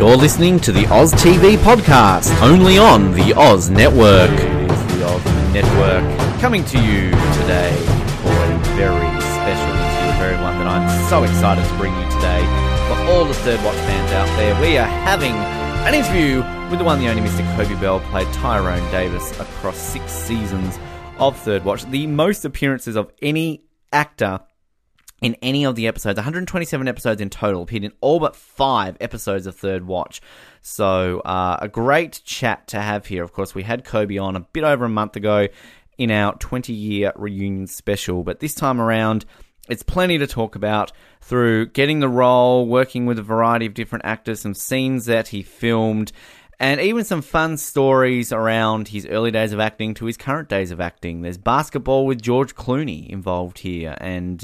You're listening to the Oz TV podcast, only on the Oz Network. It is the Oz Network coming to you today for a very special interview, a very one that I'm so excited to bring you today. For all the Third Watch fans out there, we are having an interview with the one, the only Mr. Coby Bell, played Tyrone Davis across 6 seasons of Third Watch. The most appearances of any actor in any of the episodes, 127 episodes in total, appeared in all but 5 episodes of Third Watch. So a great chat to have here. Of course, we had Coby on a bit over a month ago in our 20-year reunion special. But this time around, it's plenty to talk about through getting the role, working with a variety of different actors, some scenes that he filmed, and even some fun stories around his early days of acting to his current days of acting. There's basketball with George Clooney involved here, and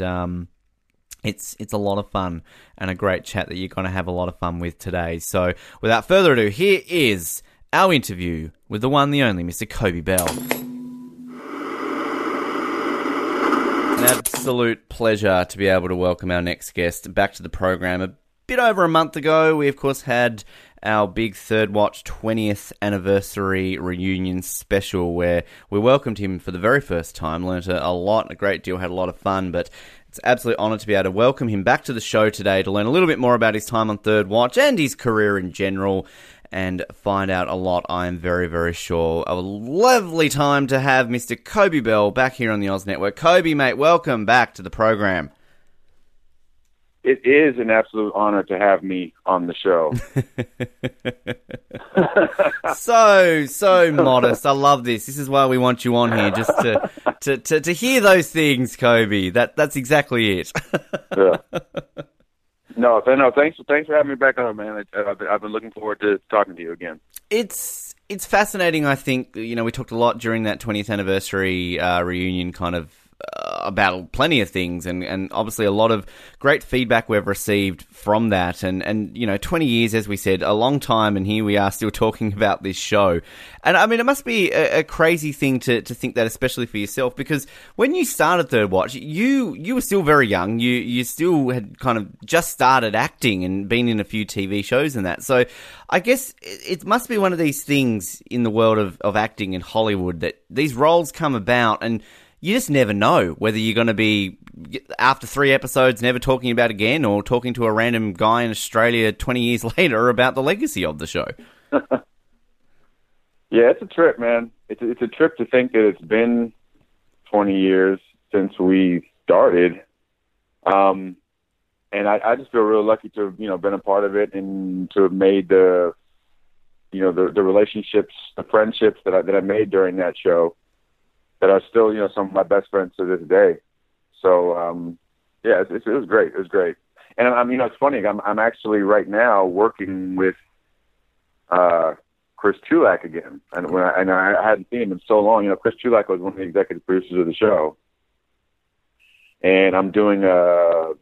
it's a lot of fun and a great chat that you're going to have a lot of fun with today. So without further ado, here is our interview with the one, the only Mr. Coby Bell. An absolute pleasure to be able to welcome our next guest back to the program. A bit over a month ago, we of course had our big Third Watch 20th anniversary reunion special where we welcomed him for the very first time, learnt a lot, a great deal, had a lot of fun, but it's an absolute honour to be able to welcome him back to the show today to learn a little bit more about his time on Third Watch and his career in general and find out a lot, I am very, very sure. A lovely time to have Mr. Coby Bell back here on the Oz Network. Coby, mate, welcome back to the program. It is an absolute honor to have me on the show. so modest. I love this. This is why we want you on here, just to hear those things, Coby. That's exactly it. Yeah. No, thanks for having me back on, man. I've been looking forward to talking to you again. It's fascinating, I think. You know, we talked a lot during that 20th anniversary reunion kind of about plenty of things, and obviously a lot of great feedback we've received from that, and you know, 20 years, as we said, a long time, and here we are still talking about this show. And I mean, it must be a crazy thing to think that, especially for yourself, because when you started Third Watch, you were still very young. You still had kind of just started acting and been in a few TV shows and that. So I guess it must be one of these things in the world of acting in Hollywood that these roles come about, and you just never know whether you're going to be, after 3 episodes, never talking about again, or talking to a random guy in Australia 20 years later about the legacy of the show. Yeah, it's a trip, man. It's a trip to think that it's been 20 years since we started. And I just feel real lucky to have, you know, been a part of it and to have made the, you know, the relationships, the friendships that I made during that show, that are still, you know, some of my best friends to this day. So, yeah, it was great. It was great. And I mean, you know, it's funny. I'm actually right now working with Chris Chulak again, and I hadn't seen him in so long. You know, Chris Chulak was one of the executive producers of the show, and I'm doing a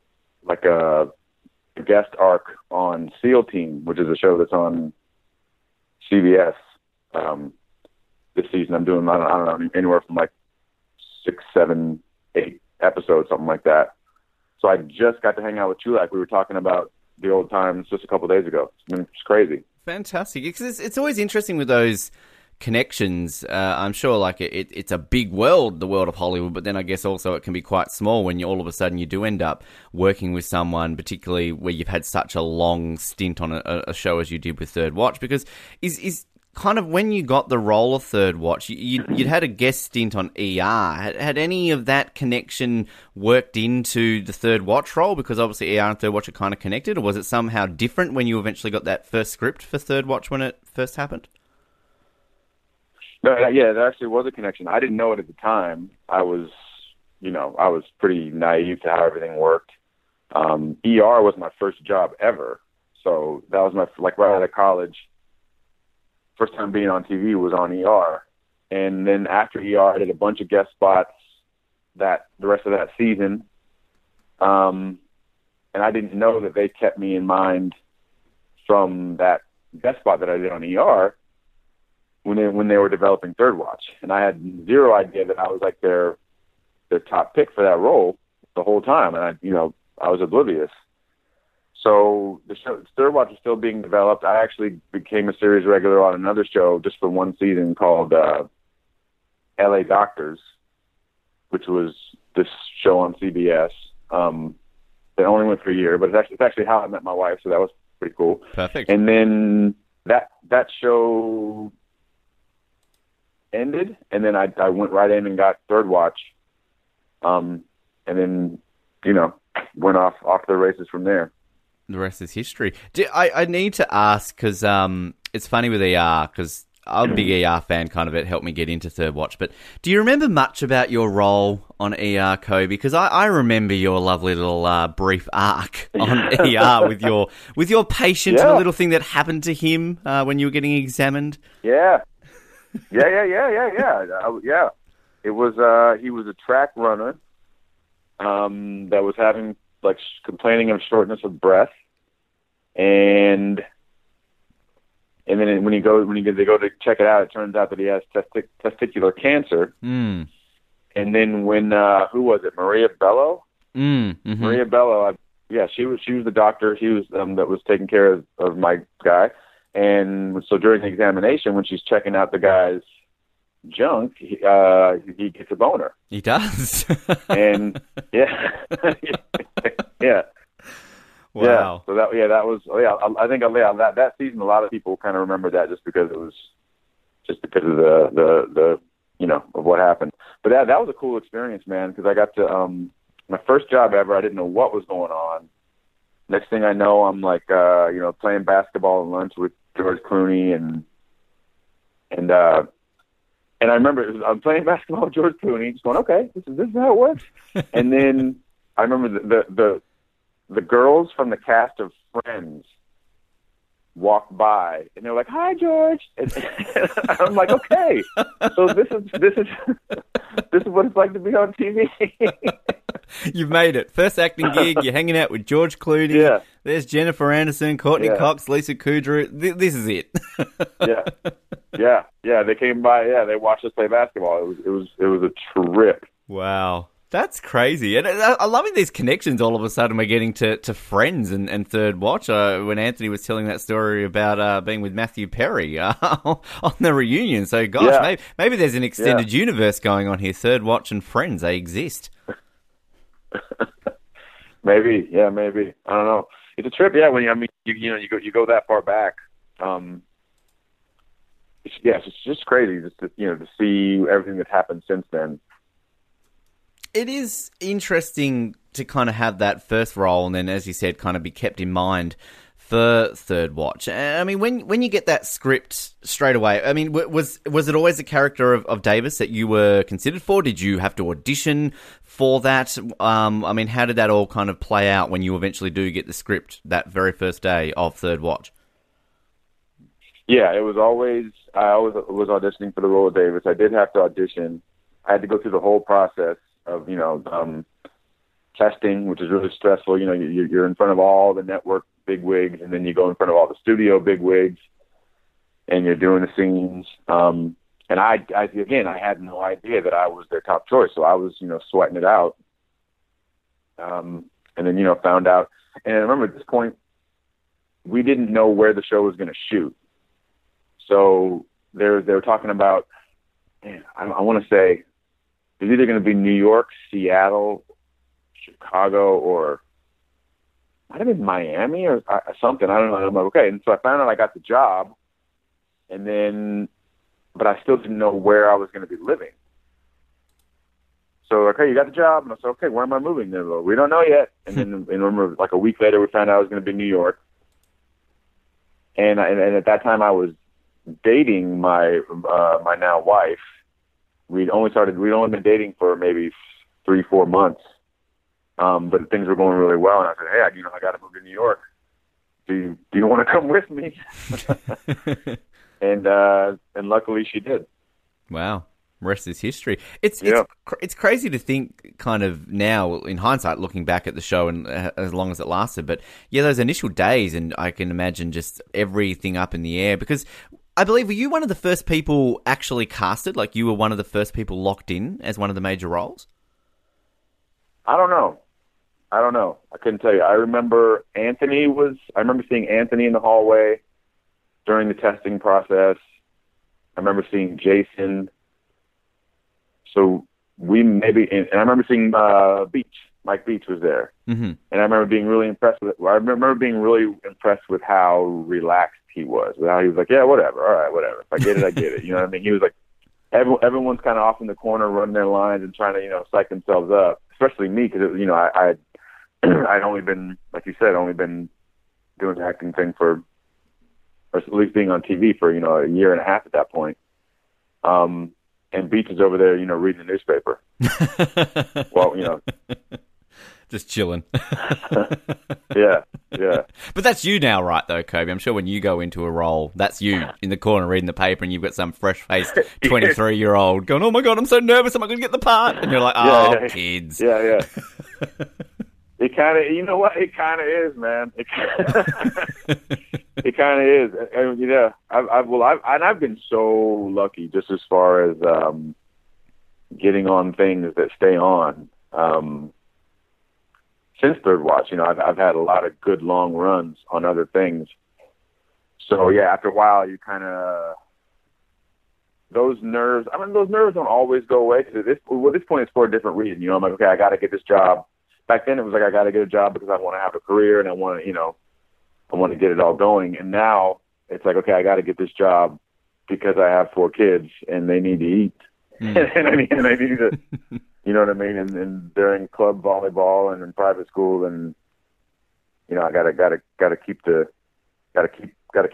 guest arc on Seal Team, which is a show that's on CBS. This season I'm doing, I don't know, anywhere from like 6, 7, 8 episodes, something like that. So I just got to hang out with Chulak. We were talking about the old times just a couple of days ago. I mean, it's crazy. Fantastic. Because it's always interesting with those connections. I'm sure, like, it's a big world, the world of Hollywood, but then I guess also it can be quite small when you all of a sudden you do end up working with someone, particularly where you've had such a long stint on a show as you did with Third Watch. Because is kind of when you got the role of Third Watch, you'd had a guest stint on ER. Had any of that connection worked into the Third Watch role? Because obviously ER and Third Watch are kind of connected. Or was it somehow different when you eventually got that first script for Third Watch when it first happened? No, yeah, there actually was a connection. I didn't know it at the time. I was pretty naive to how everything worked. ER was my first job ever. So that was my, like, right out of college, first time being on TV was on ER. And then after ER, I did a bunch of guest spots the rest of that season. And I didn't know that they kept me in mind from that guest spot that I did on ER when they were developing Third Watch. And I had zero idea that I was like their top pick for that role the whole time. And I was oblivious. So the show, Third Watch, is still being developed. I actually became a series regular on another show just for one season called L.A. Doctors, which was this show on CBS. It only went for a year, but it's actually how I met my wife, so that was pretty cool. Perfect. And then that show ended, and then I went right in and got Third Watch, and then, you know, went off the races from there. The rest is history. I need to ask, because it's funny with ER, because I'm a big ER fan, kind of. It helped me get into Third Watch. But do you remember much about your role on ER, Coby? Because I remember your lovely little brief arc on ER with your patient, yeah, and the little thing that happened to him when you were getting examined. Yeah. It was he was a track runner that was having, like, complaining of shortness of breath, and then when they go to check it out, it turns out that he has testicular cancer. Mm. And then when who was it? Maria Bello. Mm, mm-hmm. Maria Bello. She was the doctor. He was that was taking care of my guy. And so during the examination, when she's checking out the guy's junk, he gets a boner. He does. And yeah. Yeah. Wow. Yeah. So I think that season, a lot of people kind of remember that because of the you know, of what happened. But that was a cool experience, man, because I got to my first job ever. I didn't know what was going on. Next thing I know, I'm like playing basketball at lunch with George Clooney and I remember I'm playing basketball with George Clooney, just going, okay, this is how it works. And then I remember the girls from the cast of Friends walked by, and they're like, "Hi, George," and I'm like, "Okay, so this is what it's like to be on TV." You've made it. First acting gig. You're hanging out with George Clooney. Yeah. There's Jennifer Anderson, Courtney Cox, Lisa Kudrow. This is it. Yeah. They came by. Yeah, they watched us play basketball. It was a trip. Wow. That's crazy. And I'm loving these connections all of a sudden we're getting to Friends and Third Watch. When Anthony was telling that story about being with Matthew Perry on the reunion. So, gosh, maybe there's an extended universe going on here. Third Watch and Friends, they exist. Maybe. I don't know. It's a trip, yeah, when you go that far back. It's just crazy to see everything that's happened since then. It is interesting to kind of have that first role and then, as you said, kind of be kept in mind for Third Watch. I mean, when you get that script straight away, I mean, was it always a character of Davis that you were considered for? Did you have to audition for that? I mean, how did that all kind of play out when you eventually do get the script that very first day of Third Watch? Yeah, it was always, I always was auditioning for the role of Davis. I did have to audition. I had to go through the whole process of, testing, which is really stressful. You know, you're in front of all the network bigwigs, and then you go in front of all the studio bigwigs, and you're doing the scenes. And I had no idea that I was their top choice. So I was, sweating it out. And then, found out. And I remember at this point, we didn't know where the show was going to shoot. So they were talking about, I want to say, it's either going to be New York, Seattle, Chicago, or might have been Miami or something. I don't know. I'm like, okay. And so I found out I got the job, and then, but I still didn't know where I was going to be living. So, okay, you got the job. And I said, okay, where am I moving? Then, well, we don't know yet. And then, and remember, like a week later, we found out I was going to be New York. And at that time, I was dating my my now wife. We'd only been dating for maybe 3-4 months, but things were going really well. And I said, "Hey, I got to move to New York. Do you want to come with me?" and luckily, she did. Wow, rest is history. It's crazy to think, kind of now in hindsight, looking back at the show and as long as it lasted. But yeah, those initial days, and I can imagine just everything up in the air because. I believe, were you one of the first people actually casted? Like, you were one of the first people locked in as one of the major roles? I don't know. I don't know. I couldn't tell you. I remember seeing Anthony in the hallway during the testing process. I remember seeing Jason. So we maybe, and I remember seeing Beach. Mike Beach was there. Mm-hmm. And I remember being really impressed with how relaxed he was. How he was like, yeah, whatever. All right, whatever. If I get it, I get it. You know what I mean? He was like, everyone's kind of off in the corner running their lines and trying to, psych themselves up. Especially me, because, I'd only been, like you said, doing the acting thing or at least being on TV for, a year and a half at that point. And Beach is over there, reading the newspaper. Well, Just chilling. Yeah. But that's you now, right, though, Coby? I'm sure when you go into a role, that's you in the corner reading the paper and you've got some fresh-faced 23-year-old going, oh, my God, I'm so nervous. I'm not going to get the part. And you're like, kids. Yeah. It kind of, it kind of is, man. It kind of is. I've been so lucky just as far as getting on things that stay on. Since Third Watch, I've had a lot of good long runs on other things. So yeah, after a while, you kind of those nerves. I mean, those nerves don't always go away. Cause at this point, it's for a different reason. I'm like, okay, I got to get this job. Back then, it was like, I got to get a job because I want to have a career and I want to get it all going. And now it's like, okay, I got to get this job because I have 4 kids and they need to eat. Mm. and I need to, And they're in club volleyball and in private school. And, I got to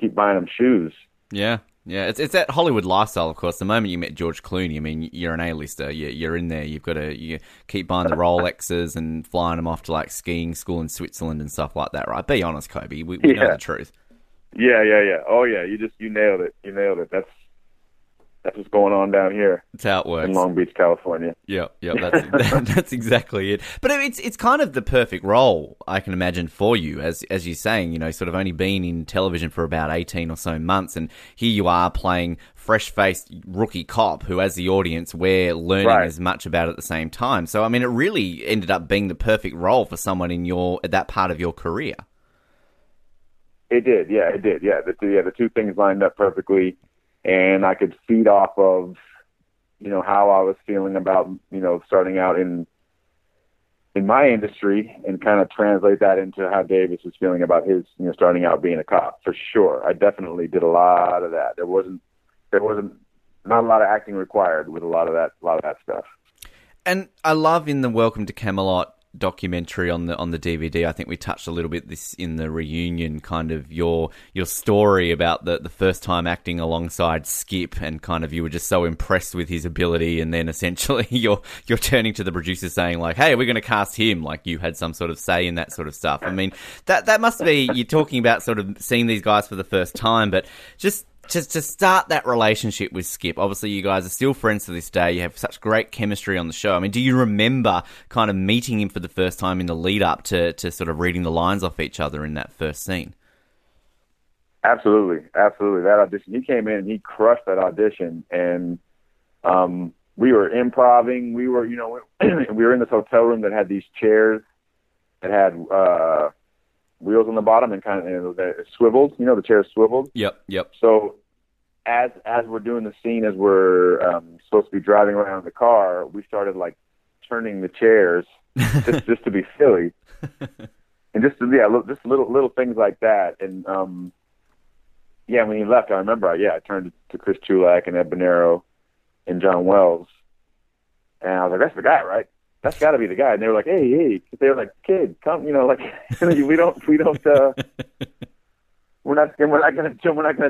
keep buying them shoes. Yeah. Yeah, it's that Hollywood lifestyle, of course. The moment you met George Clooney, I mean, you're an A-lister. You're in there. You've got to keep buying the Rolexes and flying them off to, like, skiing school in Switzerland and stuff like that, right? Be honest, Coby. We know the truth. Yeah. Oh, yeah. You nailed it. That's what's going on down here. That's how it works. In Long Beach, California. Yeah, that's exactly it. But it's kind of the perfect role, I can imagine, for you, as you're saying, sort of only been in television for about 18 or so months, and here you are playing fresh-faced rookie cop who, as the audience, we're learning as much about at the same time. So, I mean, it really ended up being the perfect role for someone at that part of your career. It did, yeah, it did. Yeah, the two things lined up perfectly. And I could feed off of, how I was feeling about, starting out in my industry and kind of translate that into how Davis was feeling about his, starting out being a cop, for sure. I definitely did a lot of that. There wasn't not a lot of acting required with a lot of that stuff. And I love in the Welcome to Camelot documentary on the DVD, I think we touched a little bit this in the reunion, kind of your story about the first time acting alongside Skip, and kind of you were just so impressed with his ability, and then essentially you're turning to the producer saying like, hey, we're going to cast him, like you had some sort of say in that sort of stuff. I mean, that must be, you're talking about sort of seeing these guys for the first time, but just to start that relationship with Skip, obviously you guys are still friends to this day. You have such great chemistry on the show. I mean, do you remember kind of meeting him for the first time in the lead-up to sort of reading the lines off each other in that first scene? Absolutely. That audition, he came in and he crushed that audition. And we were improvising. We were, we were in this hotel room that had these chairs that had wheels on the bottom and it swiveled. The chair swiveled. Yep. So as we're doing the scene, as we're supposed to be driving around in the car, we started like turning the chairs just to be silly, and just little things like that. And when he left, I remember I turned to Chris Chulak and Ed Bonero and John Wells, and I was like, "That's the guy, right? That's got to be the guy." And they were like, hey. They were like, kid, come, we're not going to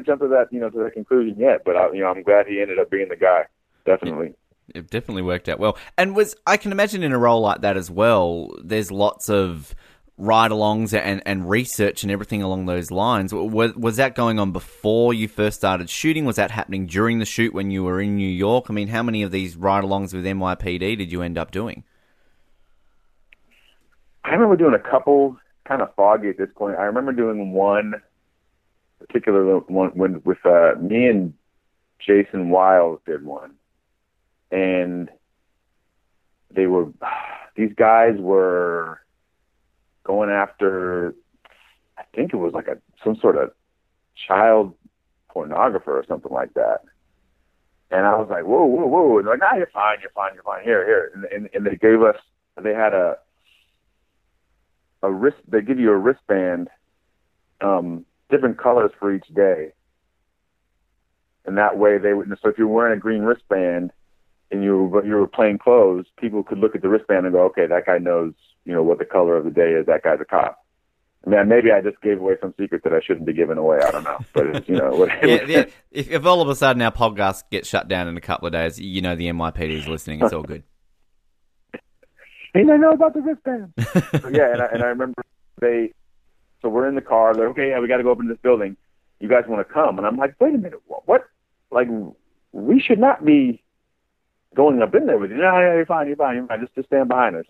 jump to that, to that conclusion yet. But, I'm glad he ended up being the guy. Definitely. It definitely worked out well. And I can imagine in a role like that as well, there's lots of ride-alongs and research and everything along those lines. Was that going on before you first started shooting? Was that happening during the shoot when you were in New York? I mean, how many of these ride-alongs with NYPD did you end up doing? I remember doing a couple, kind of foggy at this point. I remember doing one particular one with me and Jason Wiles did one. And these guys were going after, I think it was like some sort of child pornographer or something like that. And I was like, whoa, whoa, whoa. And they're like, ah, you're fine. Here. And they gave us, they had a wrist, they give you a wristband, different colors for each day. And that way they would, so if you're wearing a green wristband and you were plain clothes, people could look at the wristband and go, okay, that guy knows, you know, what the color of the day is. That guy's a cop. Man, maybe I just gave away some secret that I shouldn't be giving away. I don't know, but it's, you know, whatever. Yeah. If all of a sudden our podcast gets shut down in a couple of days, you know the NYPD is listening. It's all good. And I know about the wristband. So, yeah, and I remember so we're in the car. They're like, okay, yeah, we got to go up into this building. You guys want to come? And I'm like, wait a minute, what? Like, we should not be going up in there with you. No, you're fine. Just stand behind us.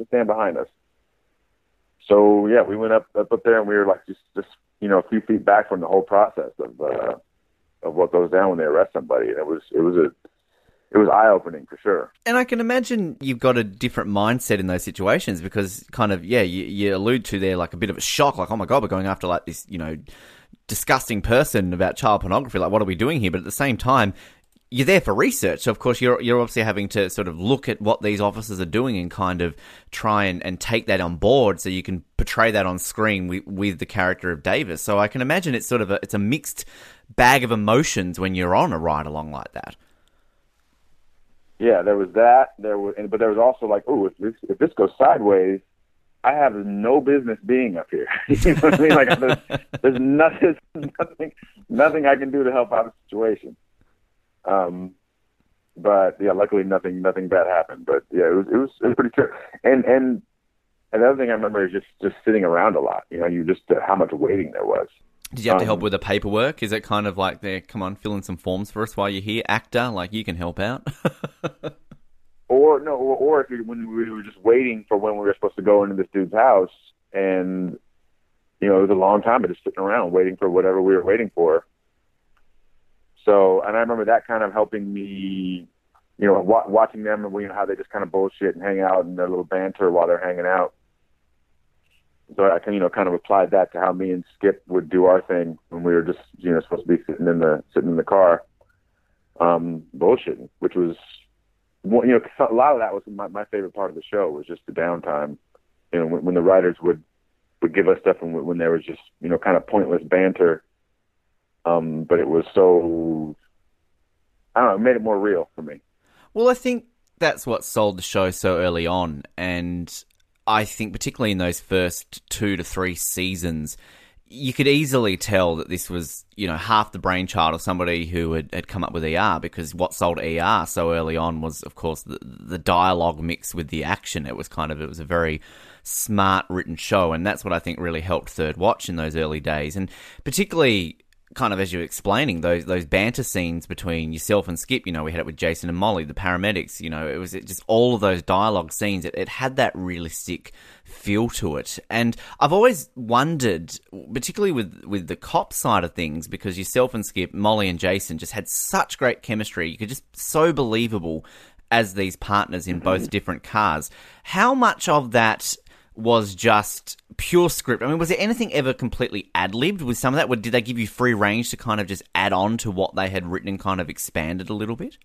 So yeah, we went up there, and we were like just you know a few feet back from the whole process of what goes down when they arrest somebody, and it was eye opening for sure. And I can imagine you've got a different mindset in those situations because kind of you allude to there like a bit of a shock, like oh my god, we're going after like this you know disgusting person about child pornography, like what are we doing here? But at the same time, you're there for research, so of course you're obviously having to sort of look at what these officers are doing and kind of try and take that on board so you can portray that on screen with the character of Davis. So I can imagine it's sort of it's a mixed bag of emotions when you're on a ride along like that. Yeah, there was that. But there was also like, oh, if this goes sideways, I have no business being up here. You know what I mean? Like there's nothing I can do to help out the situation. But yeah, luckily nothing bad happened, but yeah, it was pretty true. And another thing I remember is just sitting around a lot, you know, how much waiting there was. Did you have to help with the paperwork? Is it kind of like, there, come on, fill in some forms for us while you're here, actor, like you can help out? or if when we were just waiting for when we were supposed to go into this dude's house and, you know, it was a long time of just sitting around waiting for whatever we were waiting for. So, and I remember that kind of helping me, you know, watching them and you know, how they just kind of bullshit and hang out and their little banter while they're hanging out. So I can, you know, kind of applied that to how me and Skip would do our thing when we were just, you know, supposed to be sitting in the car, bullshitting, which was, you know, a lot of that was my favorite part of the show was just the downtime, you know, when the writers would give us stuff and when there was just, you know, kind of pointless banter. But it was so, I don't know, it made it more real for me. Well, I think that's what sold the show so early on. And I think particularly in those first 2 to 3 seasons, you could easily tell that this was, you know, half the brainchild of somebody who had come up with ER because what sold ER so early on was, of course, the dialogue mixed with the action. It was a very smart written show. And that's what I think really helped Third Watch in those early days. And particularly, kind of as you're explaining those banter scenes between yourself and Skip, you know, we had it with Jason and Molly, the paramedics, you know, it was just all of those dialogue scenes. It had that realistic feel to it. And I've always wondered, particularly with the cop side of things, because yourself and Skip, Molly and Jason just had such great chemistry. You could just so believable as these partners in both different cars. How much of that was just pure script? I mean, was there anything ever completely ad-libbed with some of that? Or did they give you free range to kind of just add on to what they had written and kind of expanded a little bit?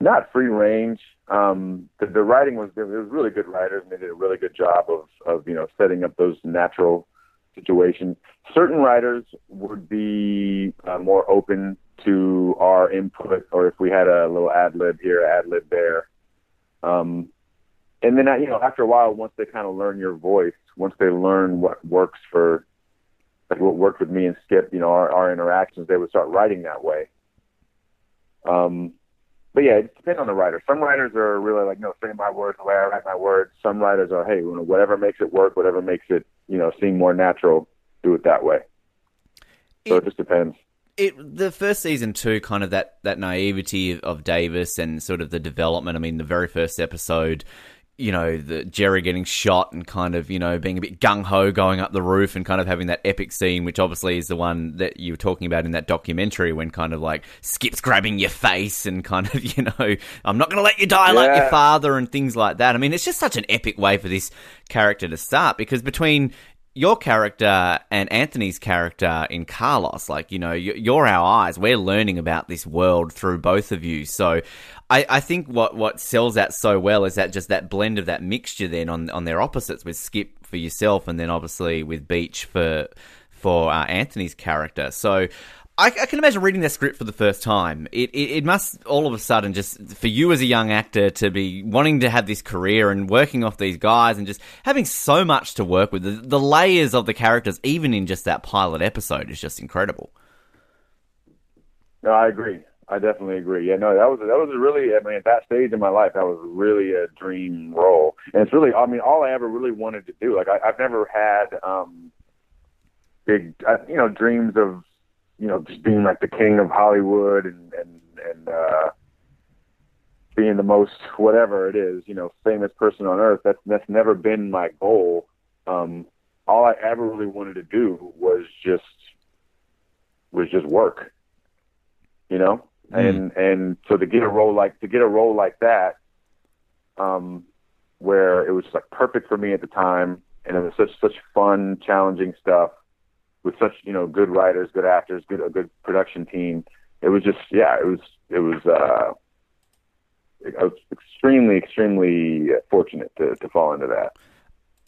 Not free range. The writing was, there was really good writers and they did a really good job of you know, setting up those natural situations. Certain writers would be more open to our input or if we had a little ad-lib here, ad-lib there. And then, you know, after a while, once they kind of learn your voice, once they learn what works for, like what worked with me and Skip, you know, our interactions, they would start writing that way. But yeah, it depends on the writer. Some writers are really like, no, say my words, the way I write my words. Some writers are, hey, whatever makes it work, whatever makes it, you know, seem more natural, do it that way. So it just depends. The first season too, kind of that naivety of Davis and sort of the development. I mean, the very first episode, you know, the Jerry getting shot and kind of, you know, being a bit gung-ho going up the roof and kind of having that epic scene, which obviously is the one that you were talking about in that documentary when kind of like Skip's grabbing your face and kind of, you know, I'm not going to let you die like your father and things like that. I mean, it's just such an epic way for this character to start, because between your character and Anthony's character in Carlos, like, you know, you're our eyes. We're learning about this world through both of you. So I think what sells that so well is that just that blend of that mixture then on their opposites, with Skip for yourself and then obviously with Beach for Anthony's character. So I can imagine reading that script for the first time. It must all of a sudden just, for you as a young actor to be wanting to have this career and working off these guys and just having so much to work with, the layers of the characters, even in just that pilot episode, is just incredible. No, I agree. I definitely agree. Yeah, no, that was really, I mean, at that stage in my life, that was really a dream role. And it's really, I mean, all I ever really wanted to do, like I've never had big, you know, dreams of, you know, just being like the king of Hollywood and being the most, whatever it is, you know, famous person on earth. That's never been my goal. All I ever really wanted to do was just work, you know? And so to get a role like that, where it was like perfect for me at the time, and it was such fun, challenging stuff, with such, you know, good writers, good actors, a good production team. It was just, yeah, I was extremely, extremely fortunate to fall into that.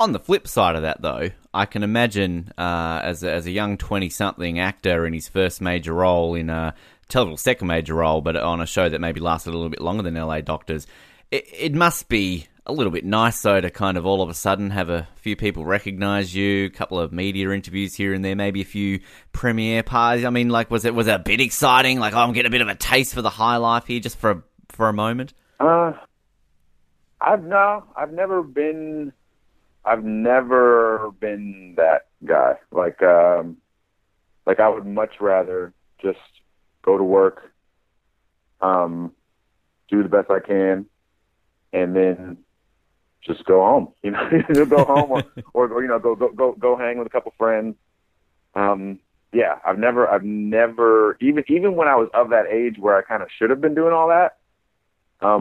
On the flip side of that, though, I can imagine as a young 20-something actor in his first major role in a total second major role, but on a show that maybe lasted a little bit longer than L.A. Doctors, it must be a little bit nice, though, to kind of all of a sudden have a few people recognize you, a couple of media interviews here and there, maybe a few premiere parties. I mean, like, was it a bit exciting? Like, oh, I'm getting a bit of a taste for the high life here, just for a moment. I've never been that guy. Like I would much rather just go to work, do the best I can, and then just go home, you know, go home or you know, go hang with a couple friends. Yeah, I've never, even when I was of that age where I kind of should have been doing all that, I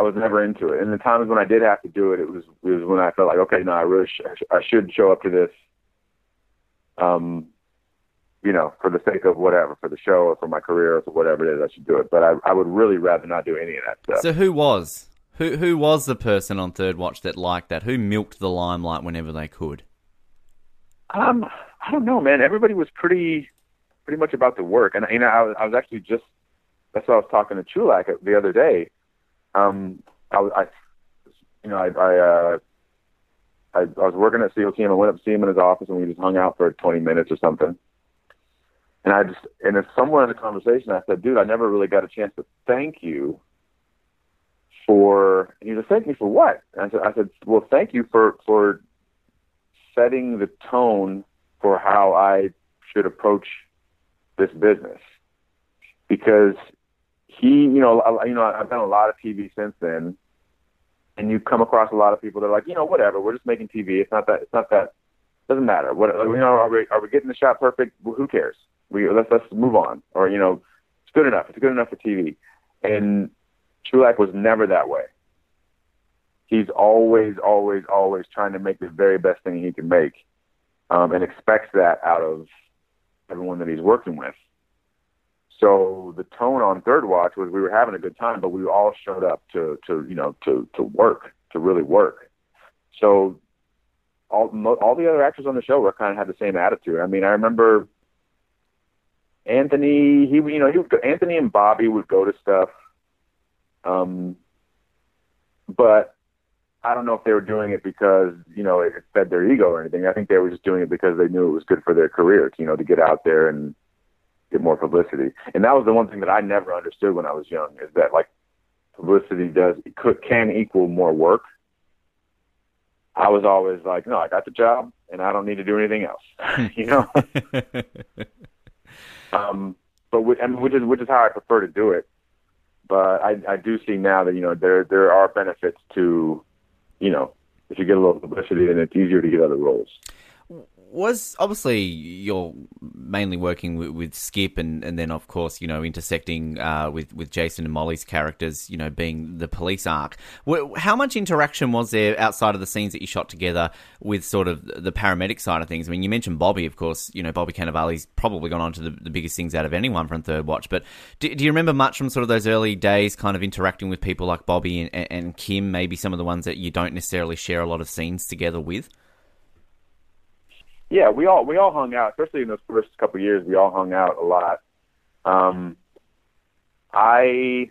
was never into it. And the times when I did have to do it, it was when I felt like, okay, no, I really I should show up to this, you know, for the sake of whatever, for the show or for my career or for whatever it is, I should do it. But I would really rather not do any of that stuff. So who was the person on Third Watch that liked that? Who milked the limelight whenever they could? I don't know, man. Everybody was pretty much about the work, and you know, I was actually just, that's why I was talking to Chulak the other day. I was working at Seal Team. I went up to see him in his office, and we just hung out for 20 minutes or something. And it's somewhere in the conversation, I said, dude, I never really got a chance to thank you for, and he said, thank you for what? And I said, well, thank you for setting the tone for how I should approach this business. Because you know, I've done a lot of TV since then, and you come across a lot of people that are like, you know, whatever, we're just making TV. It's not that, doesn't matter. What, you know, are we getting the shot perfect? Well, who cares? Let's move on. Or, you know, it's good enough. It's good enough for TV. And Chulak was never that way. He's always, always, always trying to make the very best thing he can make, and expects that out of everyone that he's working with. So the tone on Third Watch was, we were having a good time, but we all showed up to work, to really work. So all the other actors on the show were kind of had the same attitude. I mean, I remember Anthony. Anthony and Bobby would go to stuff. But I don't know if they were doing it because, you know, it fed their ego or anything. I think they were just doing it because they knew it was good for their careers, you know, to get out there and get more publicity. And that was the one thing that I never understood when I was young, is that, like, publicity can equal more work. I was always like, no, I got the job and I don't need to do anything else, you know? Which is how I prefer to do it. But I do see now that, you know, there are benefits to you know, if you get a little publicity, then it's easier to get other roles. Was obviously you're mainly working with Skip and then, of course, you know, intersecting with Jason and Molly's characters, you know, being the police arc. How much interaction was there outside of the scenes that you shot together with sort of the paramedic side of things? I mean, you mentioned Bobby, of course, you know, Bobby Cannavale's probably gone on to the biggest things out of anyone from Third Watch. But do you remember much from sort of those early days kind of interacting with people like Bobby and Kim, maybe some of the ones that you don't necessarily share a lot of scenes together with? Yeah, we all hung out, especially in those first couple of years. We all hung out a lot. I think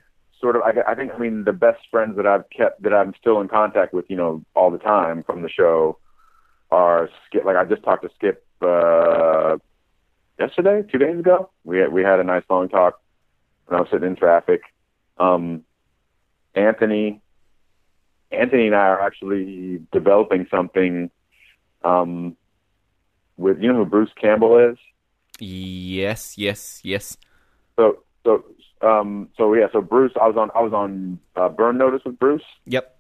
the best friends that I've kept that I'm still in contact with, you know, all the time from the show are Skip. Like I just talked to Skip yesterday, 2 days ago. We had a nice long talk when I was sitting in traffic. Anthony and I are actually developing something. With, you know who Bruce Campbell is? Yes. So Bruce, I was on Burn Notice with Bruce. Yep.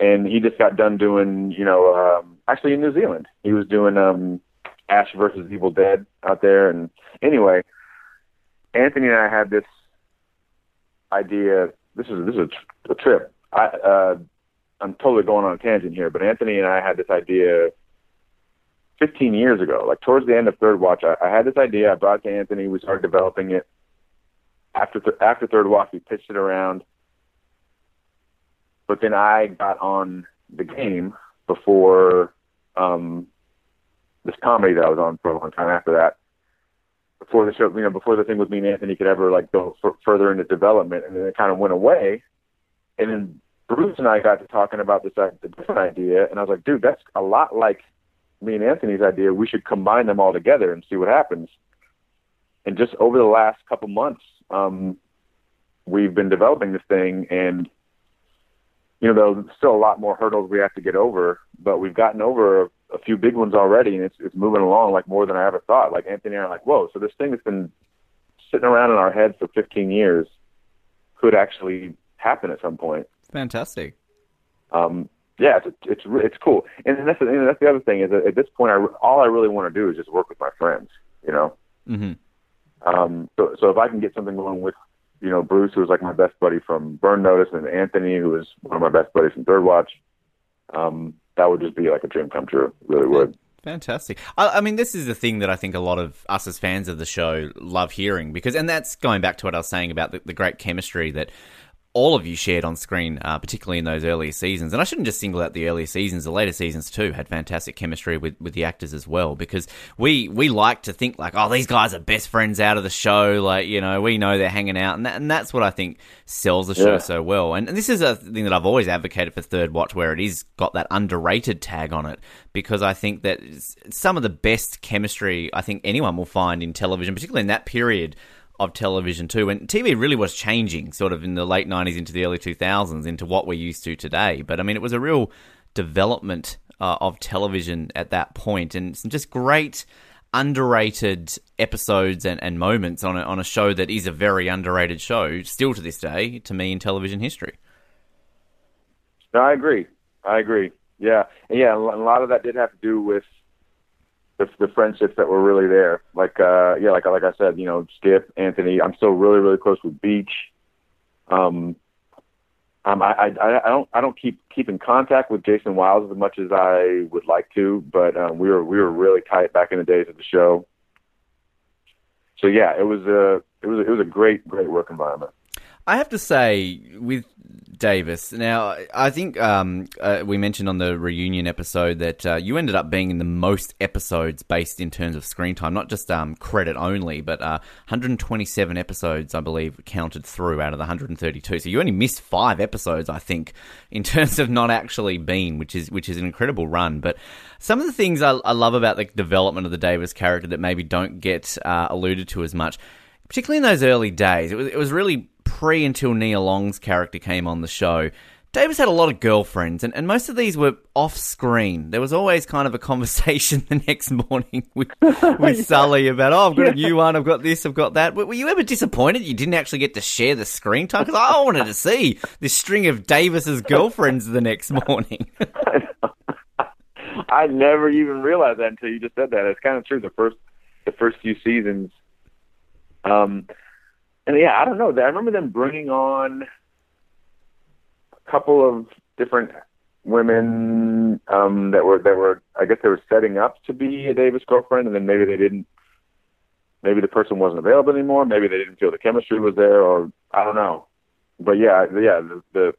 And he just got done doing, you know, actually in New Zealand, he was doing Ash versus Evil Dead out there. And anyway, Anthony and I had this idea. This is a trip. I'm totally going on a tangent here, but Anthony and I had this idea 15 years ago, like towards the end of Third Watch. I had this idea. I brought it to Anthony. We started developing it. After Third Watch, we pitched it around. But then I got on The Game before this comedy that I was on for a long time after that. Before the show, you know, before the thing with me and Anthony could ever like go further into development, and then it kind of went away. And then Bruce and I got to talking about this different idea, and I was like, dude, that's a lot like me and Anthony's idea. We should combine them all together and see what happens. And just over the last couple months, we've been developing this thing, and you know, there's still a lot more hurdles we have to get over, but we've gotten over a few big ones already, and it's moving along like more than I ever thought. Like Anthony and I are like, whoa, so this thing that's been sitting around in our heads for 15 years could actually happen at some point. Fantastic. Yeah, it's cool, and that's the other thing is that at this point, all I really want to do is just work with my friends, you know. Mm-hmm. So if I can get something going with, you know, Bruce, who was like my best buddy from Burn Notice, and Anthony, who was one of my best buddies from Third Watch, that would just be like a dream come true. It really would. Fantastic. I mean, this is the thing that I think a lot of us as fans of the show love hearing, because, and that's going back to what I was saying about the great chemistry that all of you shared on screen, particularly in those earlier seasons. And I shouldn't just single out the earlier seasons. The later seasons, too, had fantastic chemistry with the actors as well, because we like to think, like, oh, these guys are best friends out of the show. Like, you know, we know they're hanging out. And that's what I think sells the show so well. And this is a thing that I've always advocated for Third Watch, where it is got that underrated tag on it, because I think that some of the best chemistry I think anyone will find in television, particularly in that period of television too, and TV really was changing sort of in the late 90s into the early 2000s into what we're used to today. But I mean, it was a real development of television at that point, and some just great underrated episodes and moments on a show that is a very underrated show still to this day, to me, in television history. No, I agree. Yeah, a lot of that did have to do with the friendships that were really there. Like, like I said, you know, Skip, Anthony, I'm still really, really close with Beach. I don't keep in contact with Jason Wiles as much as I would like to, but we were really tight back in the days of the show. So yeah, it was a great work environment. I have to say, with Davis, now, I think we mentioned on the reunion episode that you ended up being in the most episodes based in terms of screen time, not just credit only, but 127 episodes, I believe, counted through out of the 132. So you only missed 5 episodes, I think, in terms of not actually being, which is an incredible run. But some of the things I love about the development of the Davis character that maybe don't get alluded to as much, particularly in those early days, it was really pre until Nia Long's character came on the show, Davis had a lot of girlfriends, and most of these were off-screen. There was always kind of a conversation the next morning with yeah. Sully about, oh, I've got a new one, I've got this, I've got that. Were you ever disappointed you didn't actually get to share the screen time? Because I wanted to see this string of Davis's girlfriends the next morning. I never even realized that until you just said that. It's kind of true, the first few seasons. And, yeah, I don't know. I remember them bringing on couple of different women that were I guess they were setting up to be a Davis girlfriend, and then maybe the person wasn't available anymore, maybe they didn't feel the chemistry was there, or I don't know. But yeah so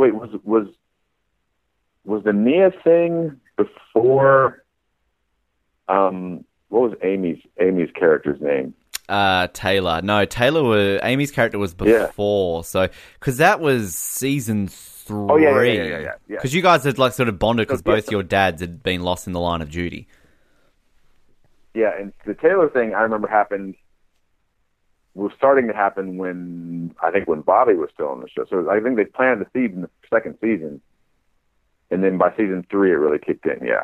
wait, was the Nia thing before what was Amy's character's name? Taylor. No, Amy's character was before. Yeah. So, because that was season 3. Oh, yeah. Because you guys had, like, sort of bonded because both your dads had been lost in the line of duty. Yeah, and the Taylor thing I remember was starting to happen when Bobby was still on the show. So I think they planned the seed in the second season. And then by season 3, it really kicked in. Yeah.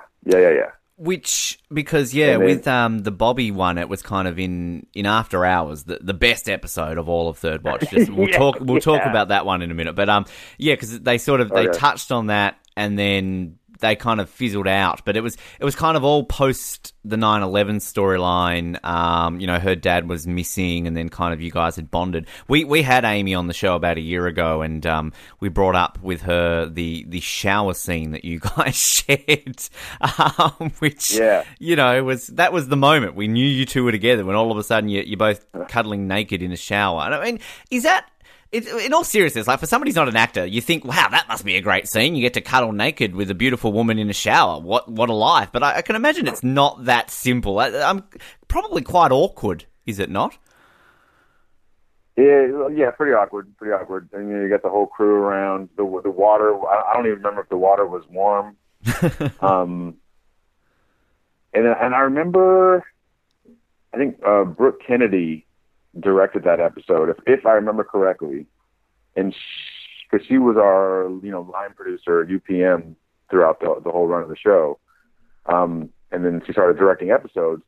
Which, because, yeah, then, with the Bobby one, it was kind of in After Hours, the best episode of all of Third Watch. We'll talk about that one in a minute. But, yeah, because they touched on that and then they kind of fizzled out. But it was kind of all post the 9/11 storyline. You know, her dad was missing and then kind of you guys had bonded. We had Amy on the show about a year ago and we brought up with her the shower scene that you guys shared, which, you know, that was the moment. We knew you two were together when all of a sudden you're both cuddling naked in a shower. And I mean, is that... in all seriousness, like, for somebody who's not an actor, you think, wow, that must be a great scene. You get to cuddle naked with a beautiful woman in a shower. What a life. But I can imagine it's not that simple. I'm probably quite awkward, is it not? Yeah, pretty awkward. And, you know, you got the whole crew around. The water, I don't even remember if the water was warm. And I remember, I think Brooke Kennedy directed that episode, if I remember correctly, and because she was our, you know, line producer, UPM, throughout the whole run of the show, and then she started directing episodes.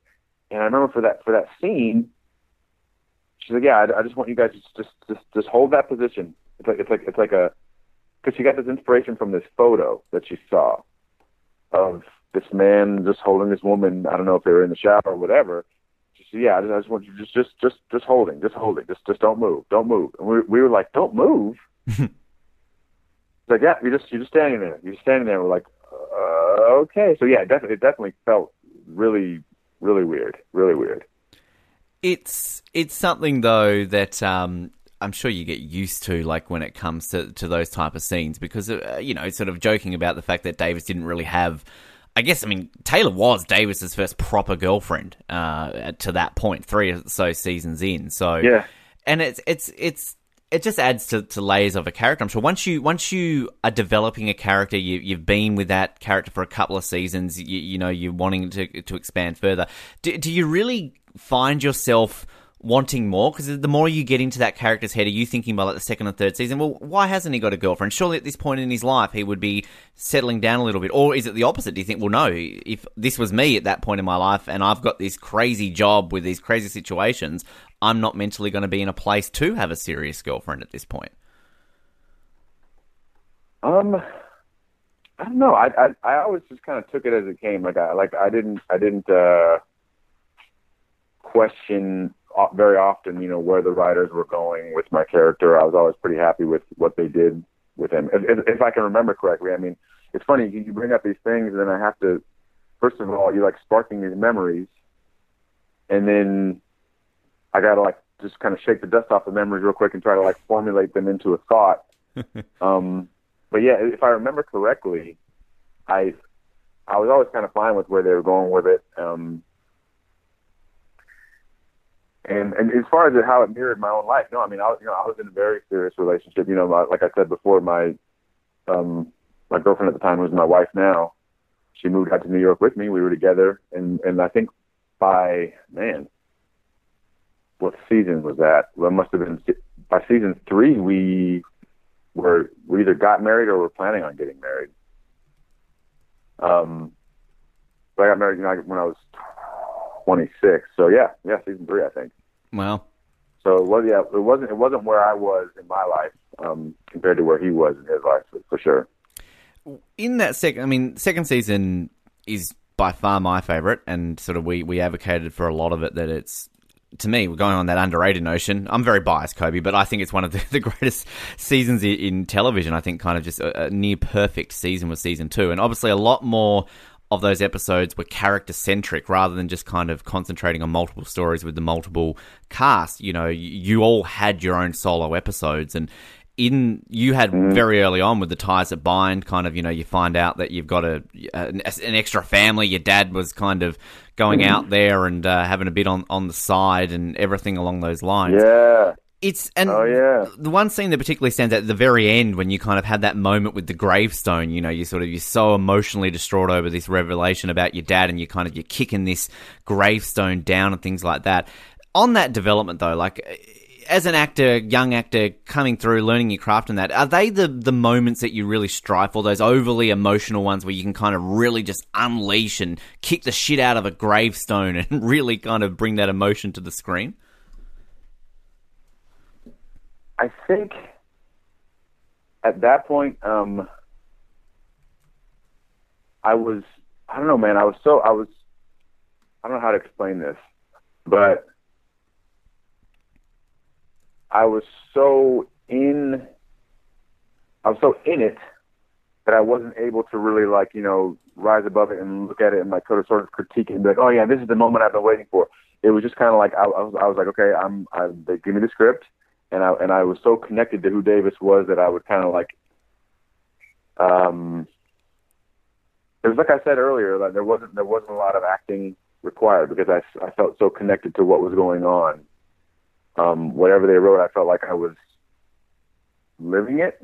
And I remember for that scene, she's like, "Yeah, I just want you guys to just hold that position." It's like because she got this inspiration from this photo that she saw of this man just holding this woman. I don't know if they were in the shower or whatever. Yeah, I just want you just holding, just don't move. And we were like, don't move. Like, yeah, you're just standing there. You're standing there. We're like, okay. So yeah, it definitely felt really, really weird, really weird. It's something though that I'm sure you get used to, like, when it comes to those type of scenes, because you know, sort of joking about the fact that Davis didn't really have. Taylor was Davis's first proper girlfriend to that point, 3 or so seasons in. So, yeah, and it just adds to layers of a character. I'm sure once you are developing a character, you've been with that character for a couple of seasons. You know, you're wanting to expand further. Do you really find yourself wanting more? Because the more you get into that character's head, are you thinking by, like, the second or third season, well, why hasn't he got a girlfriend? Surely at this point in his life he would be settling down a little bit. Or is it the opposite? Do you think, well, no, if this was me at that point in my life and I've got this crazy job with these crazy situations, I'm not mentally going to be in a place to have a serious girlfriend at this point? I don't know. I always just kind of took it as it came. I didn't question very often, you know, where the writers were going with my character. I was always pretty happy with what they did with him, if I can remember correctly. I mean, it's funny, you bring up these things, and then I have to, first of all, you're, like, sparking these memories, and then I got to, like, just kind of shake the dust off the memories real quick and try to, like, formulate them into a thought. But yeah, if I remember correctly, I was always kind of fine with where they were going with it. And as far as how it mirrored my own life, no, I mean, I was in a very serious relationship. You know, like I said before, my girlfriend at the time, who's my wife now, she moved out to New York with me. We were together, and I think by, man, what season was that? Well, it must have been by season 3. We we either got married or were planning on getting married. But I got married when I was 26. So yeah, season 3, I think. Wow. So it wasn't where I was in my life compared to where he was in his life for sure. In that second season is by far my favorite, and sort of we advocated for a lot of it that it's. To me, we're going on that underrated notion. I'm very biased, Coby, but I think it's one of the greatest seasons in television. I think kind of just a near-perfect season was season 2. And obviously a lot more of those episodes were character-centric rather than just kind of concentrating on multiple stories with the multiple cast. You know, you all had your own solo episodes, and you had very early on with the ties that bind, kind of, you know, you find out that you've got an extra family. Your dad was kind of going out there and having a bit on the side and everything along those lines. Yeah. The one scene that particularly stands out at the very end when you kind of had that moment with the gravestone, you know, you're so emotionally distraught over this revelation about your dad and you're kicking this gravestone down and things like that. On that development though, like... As an actor, young actor, coming through, learning your craft and that, are they the moments that you really strive for, those overly emotional ones where you can kind of really just unleash and kick the shit out of a gravestone and really kind of bring that emotion to the screen? I think at that point, I don't know how to explain this, but... I was so in it that I wasn't able to really, like, you know, rise above it and look at it and like sort of critique it and be like, oh yeah, this is the moment I've been waiting for. It was just kind of like I was like, okay, they give me the script, and I was so connected to who Davis was that I would kind of like, it was like I said earlier, like there wasn't a lot of acting required because I felt so connected to what was going on. Whatever they wrote, I felt like I was living it,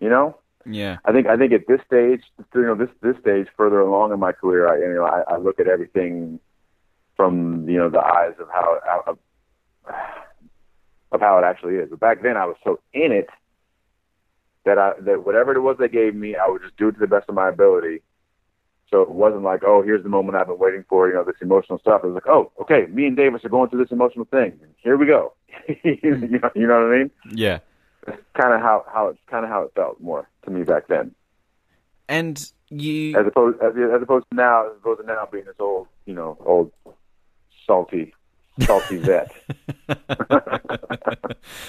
you know? Yeah. I think at this stage, you know, this stage further along in my career, I look at everything from, you know, the eyes of how it actually is. But back then I was so in it that whatever it was they gave me, I would just do it to the best of my ability. So it wasn't like, oh, here's the moment I've been waiting for, you know, this emotional stuff. It was like, oh, okay, me and Davis are going through this emotional thing. Here we go. you know what I mean? Yeah. That's kind of how it felt more to me back then. And you, as opposed to now being this old salty vet.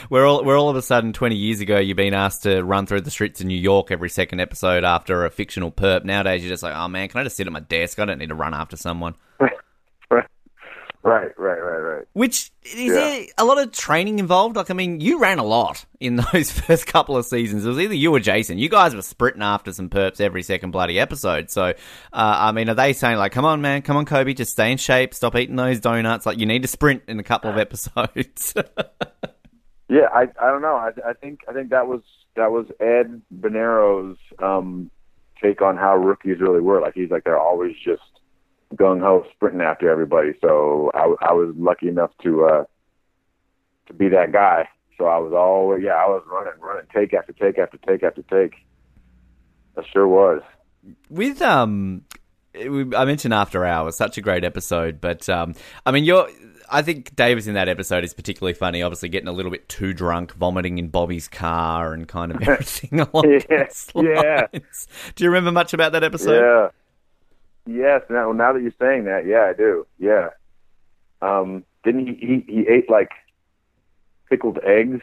Where all of a sudden 20 years ago you've been asked to run through the streets of New York every second episode after a fictional perp. Nowadays you're just like, oh man, can I just sit at my desk? I don't need to run after someone. Right. Which, is there a lot of training involved? Like, I mean, you ran a lot in those first couple of seasons. It was either you or Jason. You guys were sprinting after some perps every second bloody episode. So, are they saying, like, come on, man, come on, Coby, just stay in shape, stop eating those donuts. Like, you need to sprint in a couple of episodes. Yeah, I don't know. I think that was Ed Bonero's take on how rookies really were. Like, he's like, they're always just gung-ho sprinting after everybody, so I was lucky enough to be that guy. So I was always, I was running, take after take after take after take. I sure was. With I mentioned After Hours, such a great episode, but I think Davis in that episode is particularly funny, obviously getting a little bit too drunk, vomiting in Bobby's car and kind of everything along those lines. Do you remember much about that episode? Yeah. Yes. Now that you're saying that, yeah, I do. Yeah. Didn't he ate like pickled eggs?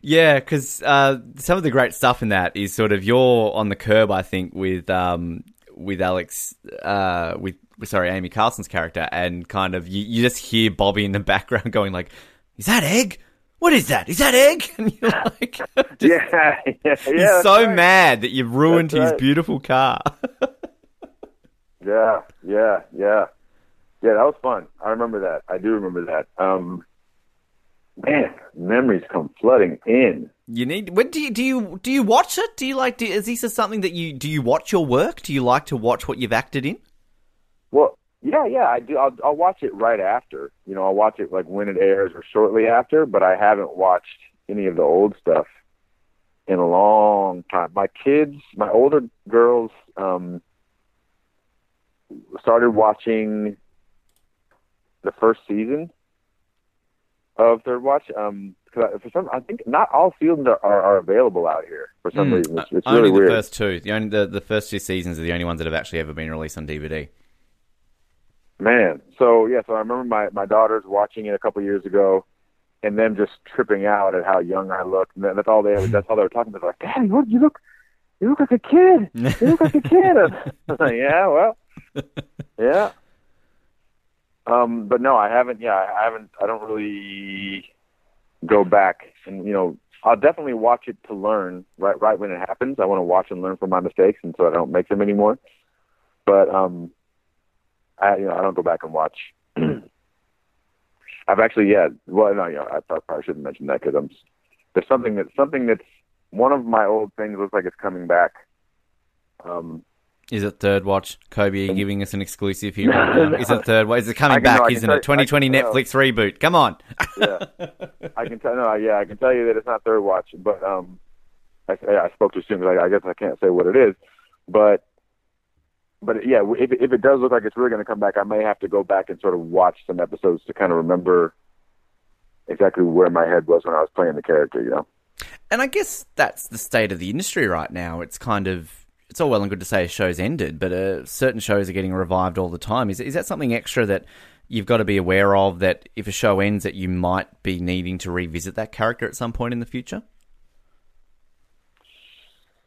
Yeah, because some of the great stuff in that is sort of you're on the curb, I think, with Alex, Amy Carlson's character, and kind of you just hear Bobby in the background going like, "Is that egg? What is that? Is that egg?" And you're like, just, yeah. He's so mad that you've ruined his beautiful car. Yeah, that was fun. I remember that. I do remember that. Man, memories come flooding in. You need. When do you watch it? Do you like? Is this something that you do? You watch your work? Do you like to watch what you've acted in? Well, yeah, I do. I'll watch it right after. You know, I'll watch it like when it airs or shortly after. But I haven't watched any of the old stuff in a long time. My kids, my older girls, started watching the first season of Third Watch. I think not all seasons are available out here for some reason. It's really only the weird. First two. The first two seasons are the only ones that have actually ever been released on DVD. Man, so I remember my daughters watching it a couple years ago, and them just tripping out at how young I looked. And that's all they were talking about. They're like, "Daddy, what you look like a kid. You look like a kid." I was like, yeah, well, yeah. But no, I haven't. Yeah, I haven't. I don't really go back, and I'll definitely watch it to learn. Right when it happens, I want to watch and learn from my mistakes, and so I don't make them anymore. But I don't go back and watch. I've actually, I probably shouldn't mention that because there's something that's one of my old things looks like it's coming back. Is it Third Watch? Coby, are you giving us an exclusive here? Is it Third Watch? Is it coming back? Isn't it 2020 Netflix reboot? Come on. Yeah, I can tell you that it's not Third Watch, but I spoke too soon because I guess I can't say what it is, but. But yeah, if it does look like it's really going to come back, I may have to go back and sort of watch some episodes to kind of remember exactly where my head was when I was playing the character, And I guess that's the state of the industry right now. It's it's all well and good to say a show's ended, but certain shows are getting revived all the time. Is that something extra that you've got to be aware of, that if a show ends that you might be needing to revisit that character at some point in the future?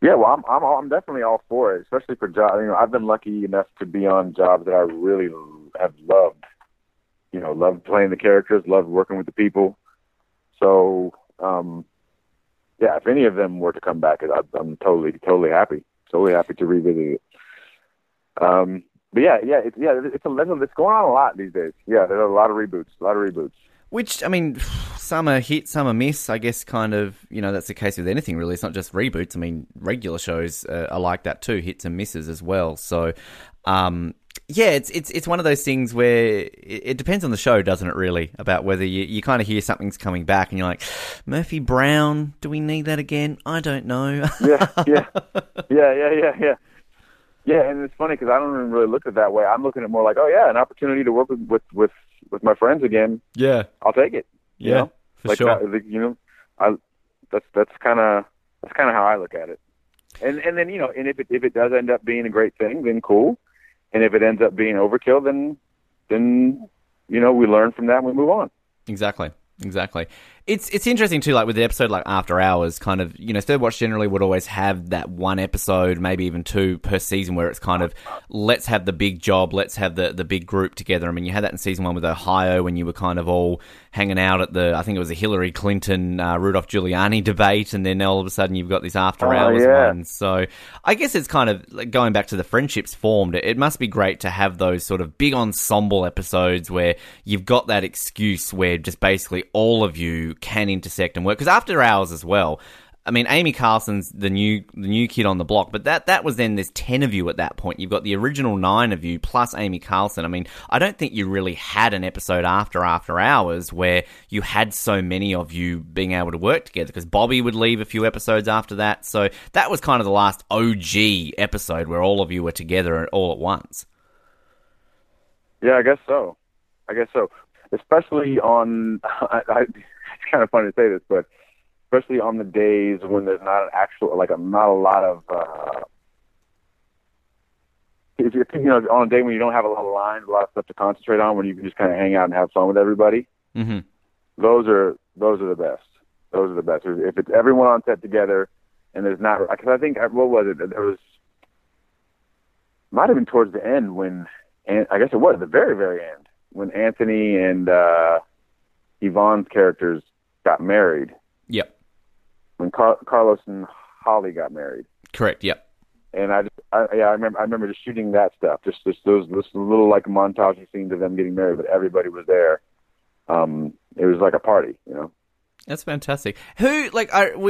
Yeah, well, I'm definitely all for it, especially for jobs. I've been lucky enough to be on jobs that I really have loved. Loved playing the characters, loved working with the people. So, if any of them were to come back, I'm totally happy. Totally happy to revisit it. But it's a legend that's going on a lot these days. Yeah, there's a lot of reboots. Which, some are hit, some are miss. I guess that's the case with anything, really. It's not just reboots. Regular shows are like that too, hits and misses as well. So, it's one of those things where it depends on the show, doesn't it, really, about whether you kind of hear something's coming back and you're like, Murphy Brown, do we need that again? I don't know. Yeah. Yeah, and it's funny because I don't even really look at it that way. I'm looking at it more like, an opportunity to work with my friends again. Yeah, I'll take it. Yeah, for sure. That's kind of how I look at it. And then and if it does end up being a great thing, then cool. And if it ends up being overkill, then we learn from that and we move on. Exactly. It's interesting too, like with the episode like After Hours, kind of, Third Watch generally would always have that one episode, maybe even two per season, where it's kind of, let's have the big job, let's have the big group together. You had that in season one with Ohio when you were kind of all hanging out at I think it was the Hillary Clinton, Rudolph Giuliani debate, and then all of a sudden you've got this After Hours one. So I guess it's kind of like going back to the friendships formed. It must be great to have those sort of big ensemble episodes where you've got that excuse where just basically all of you can intersect and work, because After Hours as well, Amy Carlson's the new kid on the block, but that was then there's 10 of you at that point. You've got the original 9 of you plus Amy Carlson. I don't think you really had an episode after After Hours where you had so many of you being able to work together, because Bobby would leave a few episodes after that, so that was kind of the last OG episode where all of you were together all at once. Yeah, I guess so. Especially on... it's kind of funny to say this, but especially on the days when there's not an actual, not a lot of, if you're on a day when you don't have a lot of lines, a lot of stuff to concentrate on, when you can just kind of hang out and have fun with everybody, mm-hmm. Those are the best. Those are the best. If it's everyone on set together and there's not, because I think, what was it? Might have been towards the end when, and I guess it was the very, very end, when Anthony and, Yvonne's characters got married. Yep. When Carlos and Holly got married. Correct. Yep. And I remember just shooting that stuff, just those little montage scenes of them getting married, but everybody was there. It was like a party, That's fantastic. Who,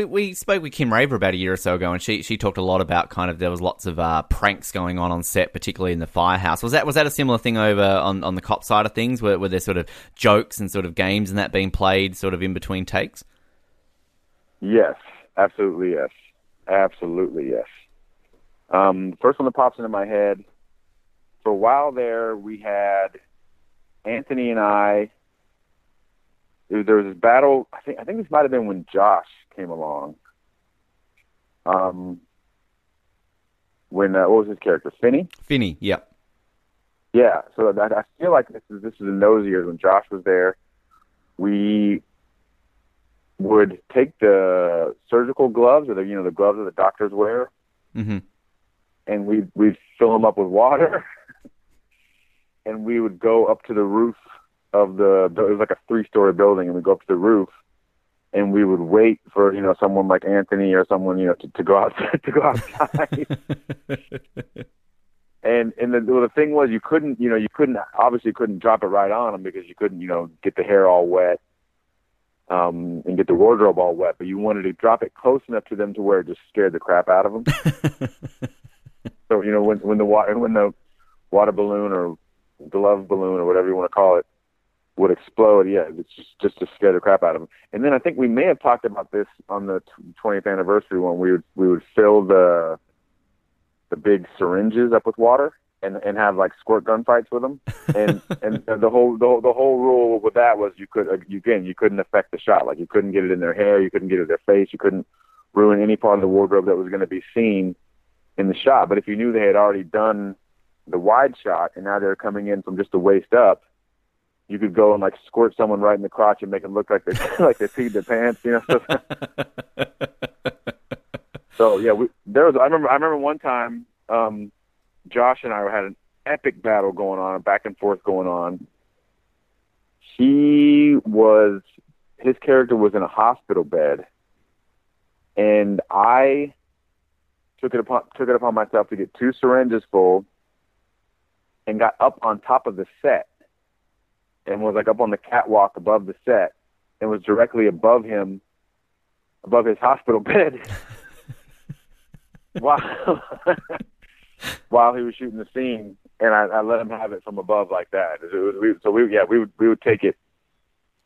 we spoke with Kim Raver about a year or so ago, and she talked a lot about kind of there was lots of pranks going on set, particularly in the firehouse. Was that a similar thing over on the cop side of things? Were there sort of jokes and sort of games and that being played sort of in between takes? Yes, absolutely yes. Absolutely, yes. First one that pops into my head, for a while there, we had Anthony and I. There was this battle. I think this might have been when Josh came along. When what was his character? Finney. Finney, yeah. Yeah. So I feel like this is in those years when Josh was there. We would take the surgical gloves, or the gloves that the doctors wear, mm-hmm. and we'd fill them up with water, and we would go up to the roof of the. It was like a 3-story building, and we'd go up to the roof, and we would wait for someone like Anthony or someone to go outside And the thing was, you couldn't drop it right on them because you couldn't get the hair all wet. And get the wardrobe all wet, but you wanted to drop it close enough to them to where it just scared the crap out of them. So when the water balloon or glove balloon or whatever you want to call it would explode, yeah, it's just to scare the crap out of them. And then I think we may have talked about this on the 20th anniversary one. We would fill the big syringes up with water and have like squirt gun fights with them, and the whole rule with that was you couldn't affect the shot. Like, you couldn't get it in their hair, you couldn't get it in their face, you couldn't ruin any part of the wardrobe that was going to be seen in the shot. But if you knew they had already done the wide shot and now they're coming in from just the waist up, you could go and like squirt someone right in the crotch and make them look like they like they peed their pants, So yeah, I remember one time. Josh and I had an epic battle going on, back and forth going on. His character was in a hospital bed, and I took it upon myself to get 2 syringes full and got up on top of the set and was like up on the catwalk above the set and was directly above him, above his hospital bed. Wow. While he was shooting the scene, and I let him have it from above like that. We would take it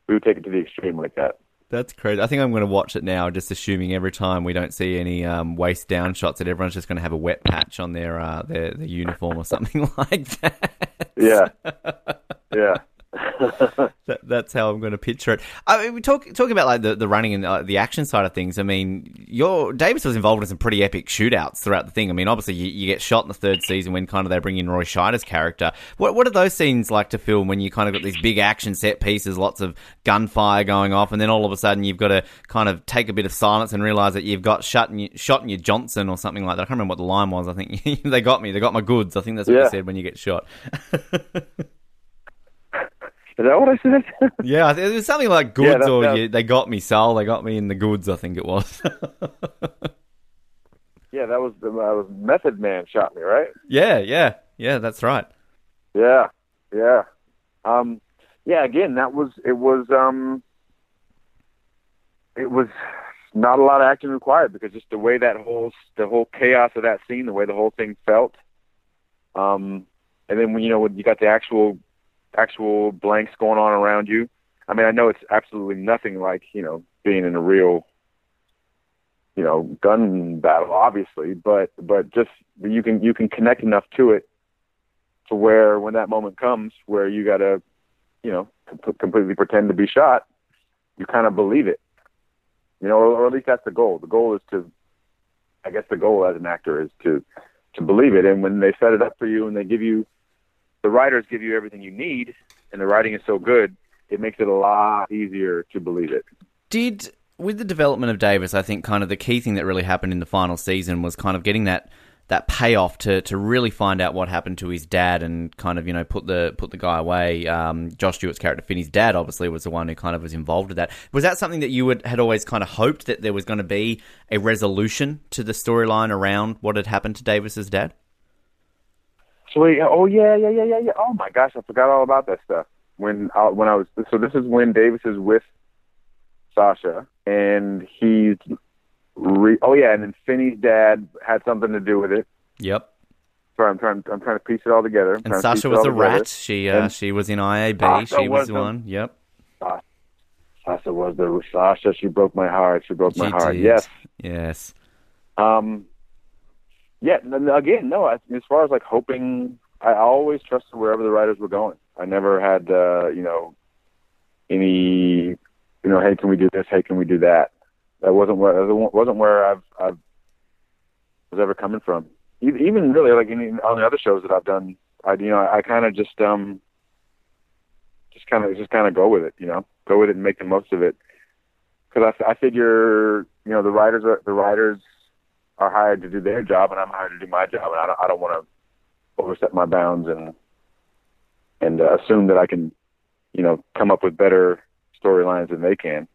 to the extreme like that. That's crazy. I think I'm going to watch it now, just assuming every time we don't see any waist down shots that everyone's just going to have a wet patch on their uniform or something like that. Yeah, yeah. That's how I'm going to picture it. I mean, we talk about like the running and the action side of things. I mean, Davis was involved in some pretty epic shootouts throughout the thing. I mean, obviously you get shot in the third season when kind of they bring in Roy Scheider's character. What are those scenes like to film when you kind of got these big action set pieces, lots of gunfire going off, and then all of a sudden you've got to kind of take a bit of silence and realise that you've got shot in your Johnson or something like that. I can't remember what the line was. I think they got my goods. I think that's what they said when you get shot. Is that what I said? Yeah, it was something like goods, they got me, Sol. They got me in the goods, I think it was. Yeah, that was Method Man shot me, right? Yeah, that's right. Yeah. Again, it was not a lot of acting required because just the way the whole chaos of that scene, the way the whole thing felt. And then when you got the actual blanks going on around you. I mean, I know it's absolutely nothing like, being in a real, gun battle, obviously, but just you can connect enough to it to where when that moment comes where you got to, completely pretend to be shot, you kind of believe it, or at least that's the goal. The goal is as an actor is to believe it. And when they set it up for you and the writers give you everything you need, and the writing is so good, it makes it a lot easier to believe it. With the development of Davis, I think kind of the key thing that really happened in the final season was kind of getting that payoff to really find out what happened to his dad and kind of, put the guy away. Josh Stewart's character, Finney's dad, obviously was the one who kind of was involved with that. Was that something that you had always kind of hoped that there was going to be a resolution to the storyline around what had happened to Davis's dad? Oh yeah. Oh my gosh, I forgot all about that stuff. This is when Davis is with Sasha, and and then Finney's dad had something to do with it. Yep. Sorry, I'm trying to piece it all together. And Sasha was a rat. She was in IAB. Sasha she was the one. Yep. Sasha was Sasha. She broke my heart. Yes. Yeah, again, no, as far as like hoping, I always trusted wherever the writers were going. I never had, any, hey, can we do this? Hey, can we do that? That wasn't where I was ever coming from. Even really like on the other shows that I've done, I kind of just kind of go with it, go with it and make the most of it. Because I figure, the writers are hired to do their job, and I'm hired to do my job, and I don't want to overstep my bounds and assume that I can, come up with better storylines than they can.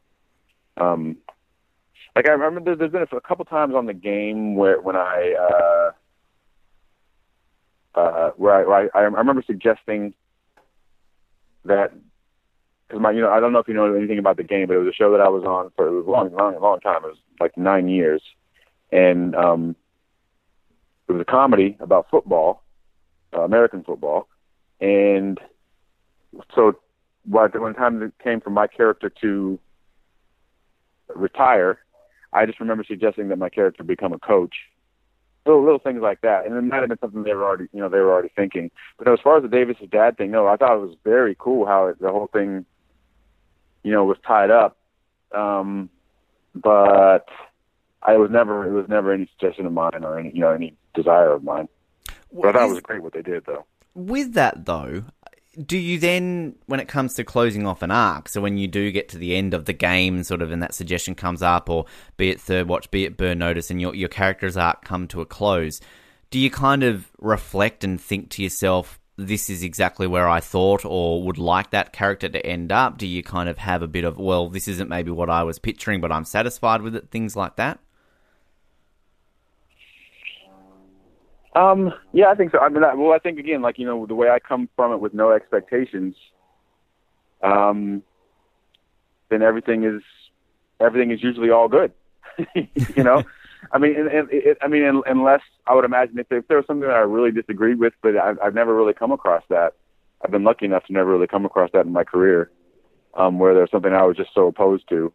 Like I remember, there's been a couple times on The Game where I remember suggesting that, because my, I don't know if you know anything about The Game, but it was a show that I was on for a long time. It was like 9 years. And it was a comedy about football, American football. And so when the time came for my character to retire, I just remember suggesting that my character become a coach. Little things like that. And it might have been something they were already thinking. But as far as the Davis' dad thing, no, I thought it was very cool how the whole thing, was tied up. But it was never any suggestion of mine or any desire of mine. But I thought it was great what they did, though. With that, though, do you then, when it comes to closing off an arc, so when you do get to the end of The Game, sort of, and that suggestion comes up, or be it Third Watch, be it Burn Notice, and your character's arc come to a close, do you kind of reflect and think to yourself, this is exactly where I thought or would like that character to end up? Do you kind of have a bit of, well, this isn't maybe what I was picturing, but I'm satisfied with it, things like that? Yeah, I think so. I mean, I think again, like, the way I come from it with no expectations, then everything is usually all good, I mean, and unless I would imagine if there was something that I really disagreed with, but I've never really come across that. I've been lucky enough to never really come across that in my career, where there's something I was just so opposed to.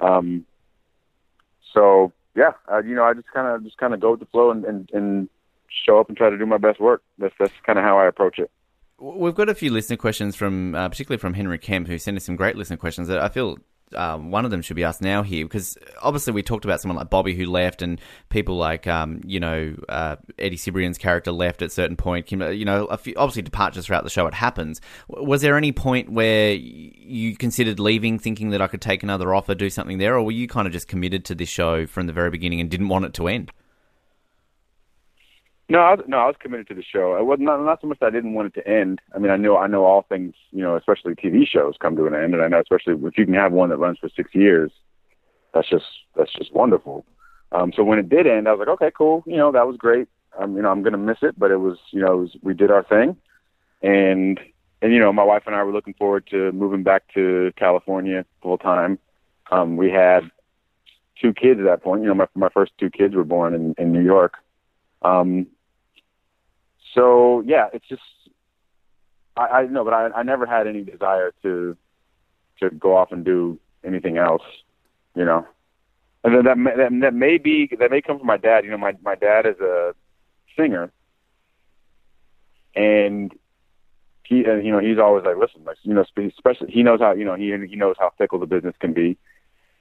So yeah, I just kind of go with the flow and show up and try to do my best work. That's kind of how I approach it. We've got a few listener questions from, particularly from Henry Kemp, who sent us some great listener questions that I feel one of them should be asked now here, because obviously we talked about someone like Bobby who left, and people like, Eddie Cibrian's character left at a certain point. A few, obviously, departures throughout the show, it happens. Was there any point where you considered leaving, thinking that I could take another offer, do something there, or were you kind of just committed to this show from the very beginning and didn't want it to end? No, I was committed to the show. I was not so much that I didn't want it to end. I mean, I know all things, especially TV shows come to an end, and I know especially if you can have one that runs for 6 years, that's just wonderful. So when it did end, I was like, okay, cool, that was great. I'm gonna miss it, but it was, we did our thing, and my wife and I were looking forward to moving back to California full time. We had 2 kids at that point. My first 2 kids were born in New York. So yeah, it's just, I know, but I never had any desire to go off and do anything else, and then that may come from my dad. My dad is a singer, and he, he's always like, listen, like, especially he knows how, he knows how fickle the business can be.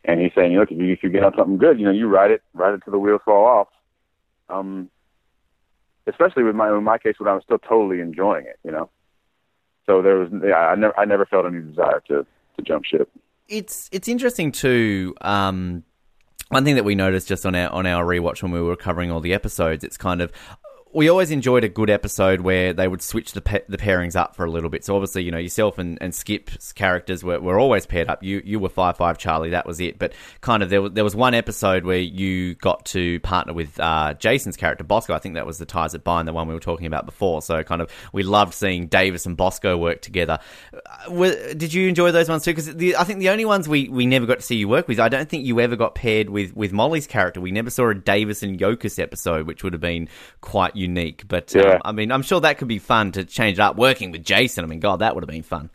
And he's saying, look, if you get on something good, you ride it till the wheels fall off. Especially in my case, when I was still totally enjoying it, So I never felt any desire to jump ship. It's interesting too. One thing that we noticed just on our rewatch when we were covering all the episodes, it's kind of, we always enjoyed a good episode where they would switch the pairings up for a little bit. So obviously, yourself and Skip's characters were always paired up. You were 5'5" Charlie, that was it. But kind of there was one episode where you got to partner with Jason's character, Bosco. I think that was the Ties That Bind, the one we were talking about before. So kind of we loved seeing Davis and Bosco work together. Did you enjoy those ones too? Because I think the only ones we never got to see you work with, I don't think you ever got paired with Molly's character. We never saw a Davis and Jokic episode, which would have been quite unique, but yeah. I mean, I'm sure that could be fun to change it up. Working with Jason, I mean, God, that would have been fun.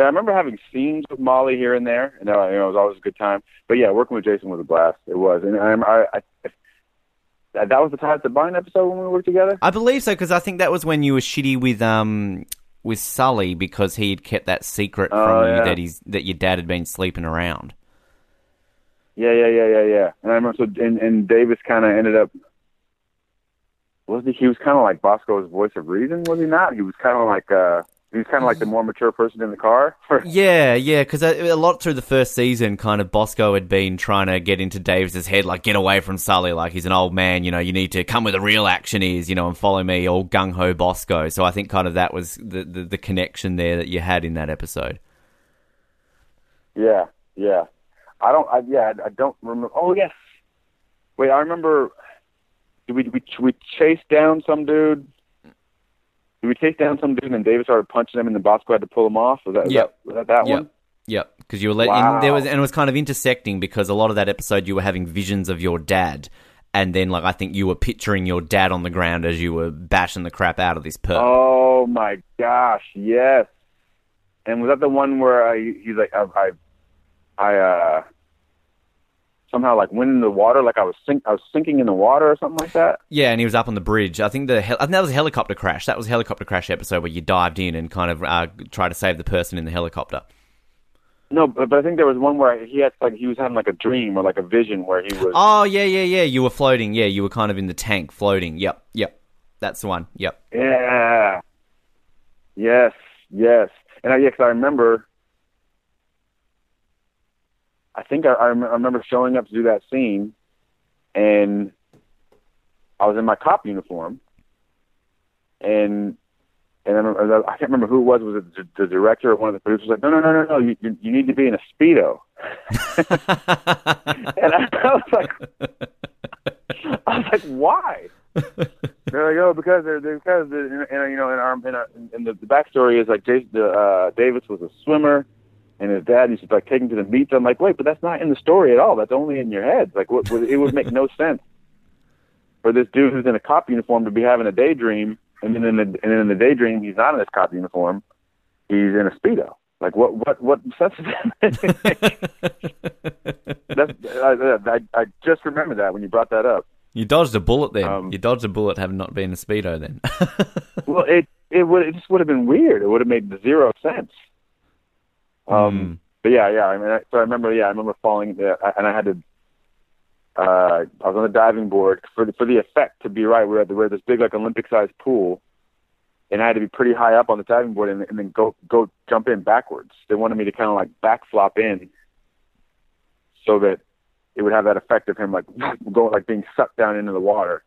I remember having scenes with Molly here and there, and it was always a good time. But yeah, working with Jason was a blast. It was, and that was the Ties That Bind episode when we worked together. I believe so, because I think that was when you were shitty with Sully because he had kept that secret from you that your dad had been sleeping around. Yeah. And I remember, and Davis kind of ended up. He was kind of like Bosco's voice of reason, was he not? He was kind of like. He was kind of like the more mature person in the car. Yeah, because a lot through the first season, kind of Bosco had been trying to get into Davis's head, like, get away from Sully, like, he's an old man, you need to come where the real action is, and follow me, all gung-ho Bosco. So I think kind of that was the connection there that you had in that episode. Yeah. I don't remember. Oh, yes. Wait, I remember, did we chase down some dude? Did we chase down some dude and Davis started punching him and the Bosco had to pull him off? Was that one? Yep. Because you were it was kind of intersecting because a lot of that episode you were having visions of your dad, and then I think you were picturing your dad on the ground as you were bashing the crap out of this perp. Oh my gosh, yes. And was that the one where he's like I somehow went in the water, I was sinking in the water or something like that. Yeah, and he was up on the bridge. I think that was a helicopter crash. That was a helicopter crash episode where you dived in and kind of tried to save the person in the helicopter. No, but I think there was one where he was having a dream or a vision where he was. Oh yeah. You were floating. Yeah, you were kind of in the tank floating. Yep. That's the one. Yep. Yeah. Yes. And because I remember. I think I remember showing up to do that scene, and I was in my cop uniform, and I can't remember who it was. Was it the director or one of the producers? Like, no, you need to be in a Speedo. And I was like, why? They're like, oh, because the backstory is Davis was a swimmer. And his dad used to take him to the beach. I'm like, wait, but that's not in the story at all. That's only in your head. It would make no sense for this dude who's in a cop uniform to be having a daydream, and then in the daydream he's not in his cop uniform. He's in a Speedo. What sense does that make? I just remembered that when you brought that up. You dodged a bullet then. You dodged a bullet having not been a Speedo then. Well, it just would have been weird. It would have made zero sense. But yeah. I remember falling there, and I had to. I was on the diving board for the effect to be right. We're at this big Olympic-sized pool, and I had to be pretty high up on the diving board, and then go jump in backwards. They wanted me to kind of backflop in, so that it would have that effect of him being sucked down into the water.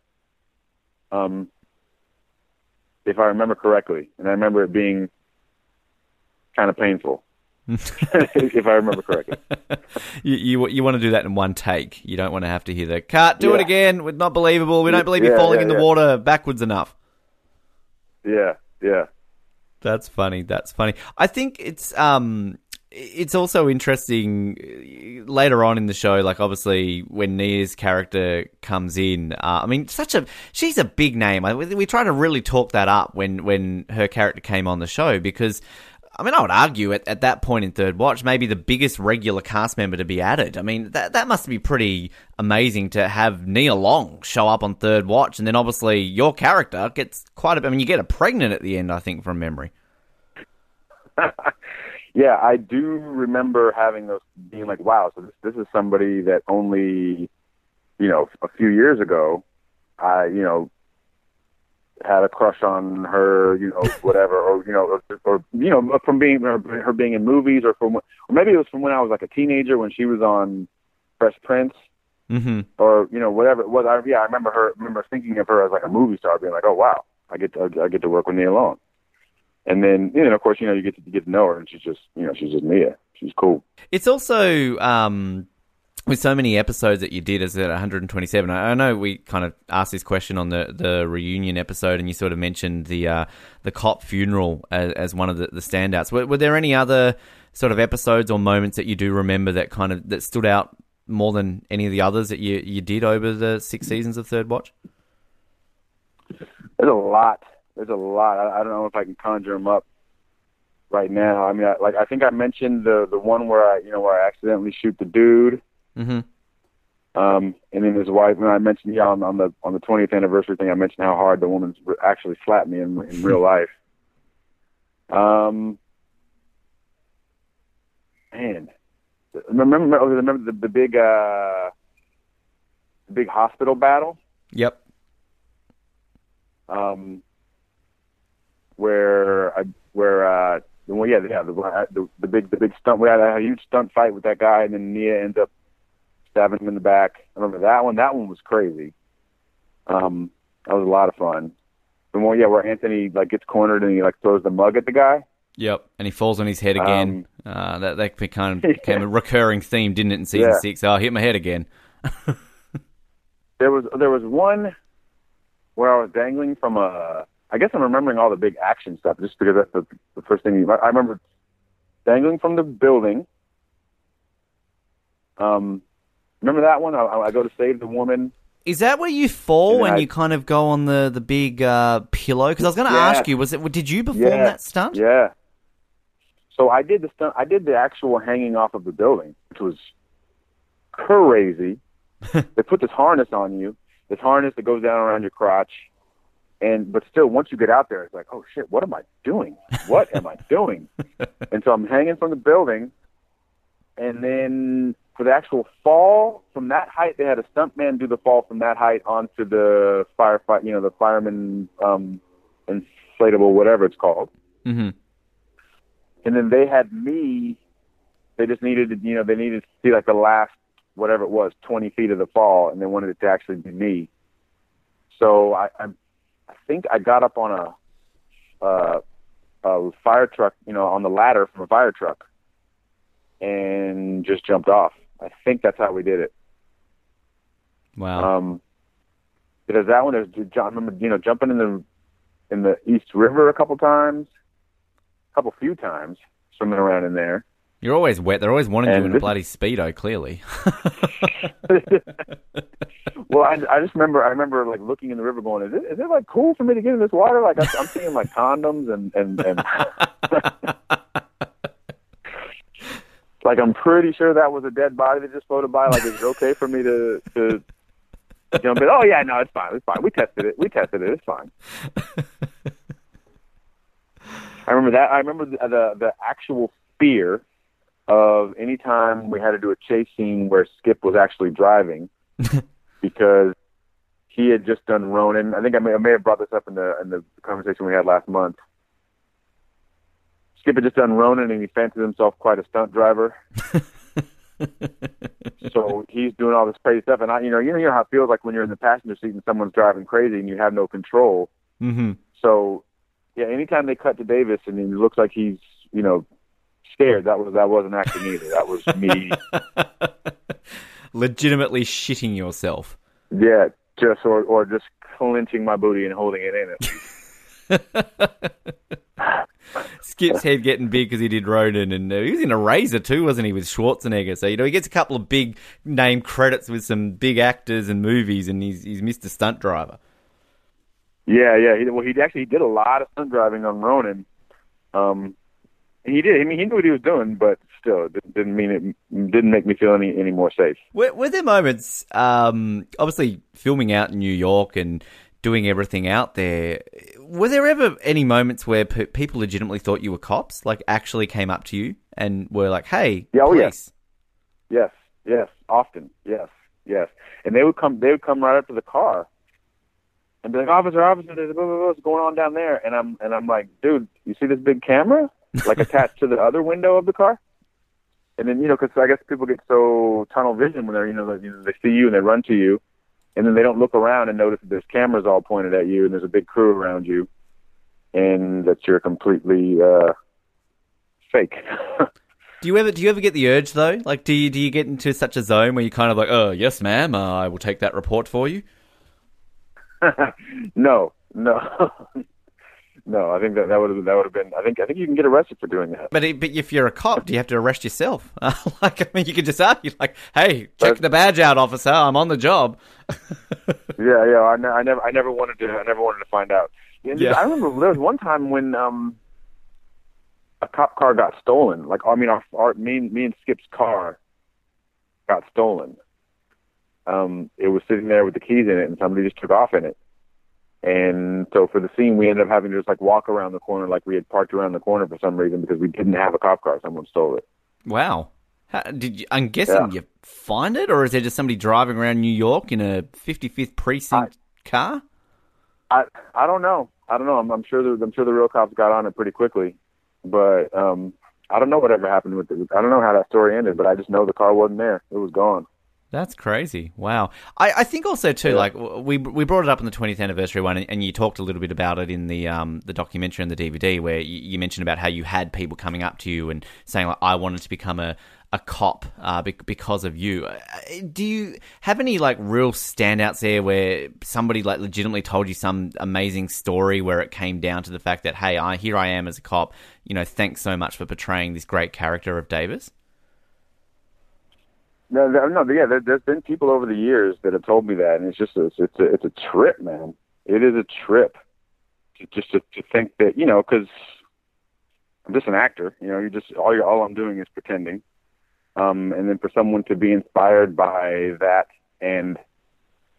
If I remember correctly, and I remember it being kind of painful. If I remember correctly, you want to do that in one take. You don't want to have to hear the cut. Do it again. We're not believable. We don't believe you're falling in the water backwards enough. Yeah. That's funny. I think it's also interesting later on in the show. Obviously, when Nia's character comes in, she's a big name. We try to really talk that up when her character came on the show because. I would argue at that point in Third Watch, maybe the biggest regular cast member to be added. That must be pretty amazing to have Nia Long show up on Third Watch, and then obviously your character gets quite a bit. You get her pregnant at the end, I think, from memory. Yeah, I do remember having those, being like, wow, so this is somebody that only, a few years ago, I had a crush on her, whatever, or from being her being in movies, or maybe it was from when I was a teenager when she was on Fresh Prince, mm-hmm. or whatever it was. I remember her. Remember thinking of her as a movie star, being like, oh wow, I get to work with Nia Long. And then of course you get to know her, and she's just she's just Nia. She's cool. It's also. With so many episodes that you did, as at 127, I know we kind of asked this question on the reunion episode, and you sort of mentioned the cop funeral as one of the standouts. Were there any other sort of episodes or moments that you do remember that kind of that stood out more than any of the others that you did over the 6 seasons of Third Watch? There's a lot. I don't know if I can conjure them up. right now. I mean, I think I mentioned the one where I accidentally shoot the dude. Mm-hmm. And then his wife, and I mentioned on the 20th anniversary thing, I mentioned how hard the woman actually slapped me in real life. Man, remember the big hospital battle? Yep. The big stunt. We had a huge stunt fight with that guy, and then Nia ends up stabbing him in the back. I remember that one. That one was crazy. That was a lot of fun. The one, where Anthony gets cornered and he throws the mug at the guy. Yep, and he falls on his head again. That kind of became a recurring theme, didn't it, in season six? Oh, I hit my head again. There was one where I was dangling from a. I guess I'm remembering all the big action stuff just because that's the first thing. I remember dangling from the building. Remember that one? I go to save the woman. Is that where you fall and you kind of go on the big pillow? Because I was going to ask you, did you perform that stunt? Yeah. So I did the stunt. I did the actual hanging off of the building, which was crazy. They put this harness on you, this harness that goes down around your crotch. But still, once you get out there, it's like, oh, shit, what am I doing? What am I doing? And so I'm hanging from the building. And then for the actual fall from that height, they had a stuntman do the fall from that height onto the firefight, the fireman inflatable, whatever it's called. Mm-hmm. And then they had me. They just needed to see the last, whatever it was, 20 feet of the fall. And they wanted it to actually be me. So I think I got up on a fire truck, on the ladder from a fire truck, and just jumped off. I think that's how we did it. Wow! Because that one is, I remember, jumping in the East River a few times, swimming around in there. You're always wet. They're always wanting you in a bloody Speedo, clearly. Well, I just remember, looking in the river going, is it cool for me to get in this water? I'm seeing condoms and I'm pretty sure that was a dead body that just floated by. Is it okay for me to jump in? Oh yeah, no, it's fine. It's fine. We tested it. It's fine. I remember that. I remember the actual fear of any time we had to do a chase scene where Skip was actually driving, because he had just done Ronin. I think I may have brought this up in the conversation we had last month. Skip had just done Ronin, and he fancied himself quite a stunt driver. So he's doing all this crazy stuff, and you know how it feels like when you're in the passenger seat and someone's driving crazy and you have no control. Mm-hmm. So yeah, anytime they cut to Davis and he looks like he's scared, that wasn't acting either. That was me. Legitimately shitting yourself. Yeah, just or just clenching my booty and holding it in it. Skip's head getting big because he did Ronin, and he was in Eraser too, wasn't he, with Schwarzenegger? So he gets a couple of big name credits with some big actors and movies, and he's Mr. Stunt Driver. Yeah. He did a lot of stunt driving on Ronin. He did. I mean, he knew what he was doing, but still, it didn't make me feel any more safe. Were there moments, obviously filming out in New York and doing everything out there, were there ever any moments where people legitimately thought you were cops, actually came up to you and were like, hey, police? Yes, often, yes. And they would come right up to the car and be like, officer, there's blah, blah, blah, what's going on down there? And I'm like, dude, you see this big camera? Attached to the other window of the car? And then, because I guess people get so tunnel vision when they're, they see you and they run to you, and then they don't look around and notice that there's cameras all pointed at you and there's a big crew around you, and that you're completely fake. Do you ever get the urge, though? Do you get into such a zone where you kind of oh, yes, ma'am, I will take that report for you? No. No, I think that would have been. I think you can get arrested for doing that. But if you're a cop, do you have to arrest yourself? You could just argue, "Hey, check the badge out, officer. I'm on the job." Yeah. I never wanted to find out. I remember there was one time when a cop car got stolen. Like, I mean, me and Skip's car got stolen. It was sitting there with the keys in it, and somebody just took off in it. And so for the scene, we ended up having to just like walk around the corner, like we had parked around the corner for some reason because we didn't have a cop car. Someone stole it. Wow. How, I'm guessing you find it, or is there just somebody driving around New York in a 55th precinct car? I don't know. I'm sure the real cops got on it pretty quickly, but I don't know whatever happened with it. I don't know how that story ended, but I just know the car wasn't there. It was gone. That's crazy. Wow. I think also, too, like we brought it up in the 20th anniversary one, and you talked a little bit about it in the documentary and the DVD, where you mentioned about how you had people coming up to you and saying, like, I wanted to become a cop because of you. Do you have any, like, real standouts there where somebody, like, legitimately told you some amazing story where it came down to the fact that, hey, here I am as a cop, you know, thanks so much for portraying this great character of Davis? No, yeah, there's been people over the years that have told me that, and it's just it's a trip, man. It is a trip to think that, you know, because I'm just an actor, you know. You just all I'm doing is pretending, and then for someone to be inspired by that and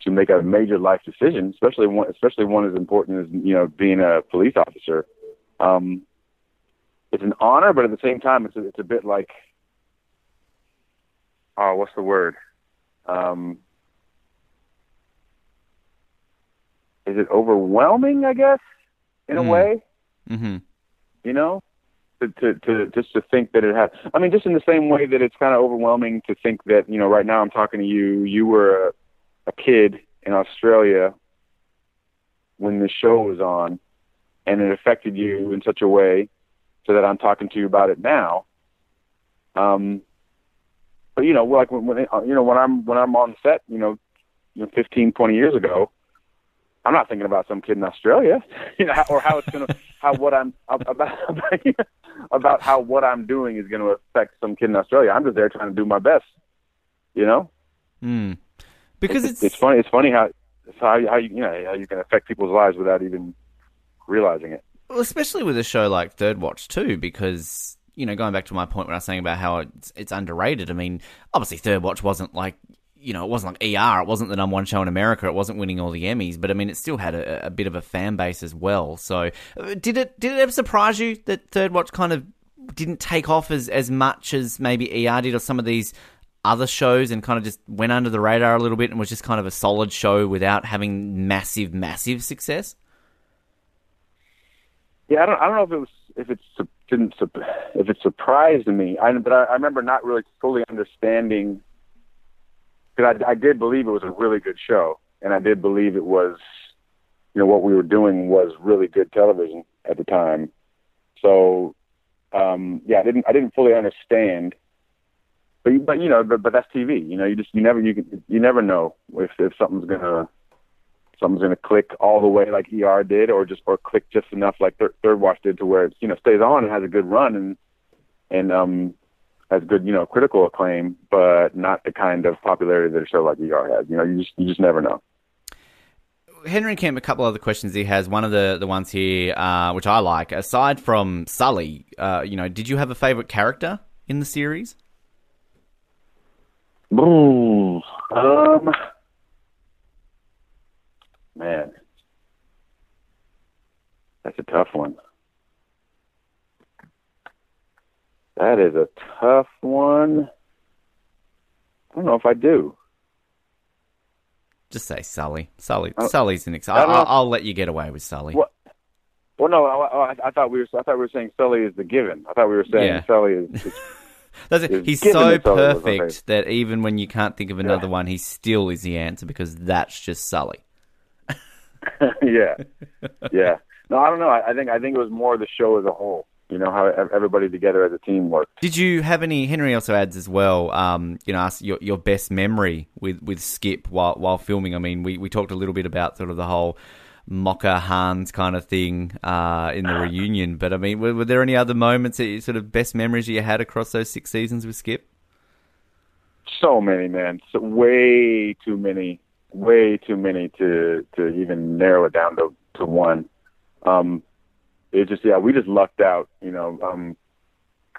to make a major life decision, especially one as important as, you know, being a police officer, it's an honor, but at the same time, it's a bit like, oh, what's the word? Is it overwhelming, I guess, in a way? Mm-hmm. You know, to just to think that it has. I mean, just in the same way that it's kind of overwhelming to think that, you know, right now I'm talking to you. You were a kid in Australia when this show was on, and it affected you in such a way so that I'm talking to you about it now. But, you know, like when I'm on set, you know, 15, 20 years ago, I'm not thinking about some kid in Australia, you know, or how it's going to, how what I'm about how what I'm doing is going to affect some kid in Australia. I'm just there trying to do my best, you know. Mm. Because it's funny. It's funny how you can affect people's lives without even realizing it. Well, especially with a show like Third Watch too, because, you know, going back to my point when I was saying about how it's underrated, I mean, obviously Third Watch wasn't like, you know, it wasn't like ER, it wasn't the number one show in America, it wasn't winning all the Emmys, but I mean, it still had a bit of a fan base as well. So did it ever surprise you that Third Watch kind of didn't take off as much as maybe ER did or some of these other shows, and kind of just went under the radar a little bit and was just kind of a solid show without having massive, massive success? Yeah, I don't know if it was... if it surprised me, but I remember not really fully understanding, because I did believe it was a really good show, and I did believe it was, you know, what we were doing was really good television at the time. So I didn't fully understand, but that's TV. You know, you never know if something's gonna click all the way like ER did, or click just enough like Third Watch did to where it, you know, stays on and has a good run and has good, you know, critical acclaim, but not the kind of popularity that a show like ER has. You know, you just never know. Henry Kemp, a couple other questions he has. One of the ones here, which I like, aside from Sully, you know, did you have a favorite character in the series? Ooh, man, that's a tough one. That is a tough one. I don't know if I do. Just say Sully. Sully's an exciting. I'll let you get away with Sully. What? Well, no, I thought we were saying Sully is the given. I thought we were saying Sully is he's so perfect that even when you can't think of another one, he still is the answer, because that's just Sully. Yeah. No, I don't know. I think it was more the show as a whole. You know, how everybody together as a team worked. Did you have any? Henry also adds as well, you know, ask your best memory with Skip while filming. I mean, we talked a little bit about sort of the whole Mocker Hans kind of thing in the reunion. But I mean, were there any other moments, that sort of best memories you had across those 6 seasons with Skip? So many, man. So way too many to even narrow it down to one. It just, we just lucked out, you know,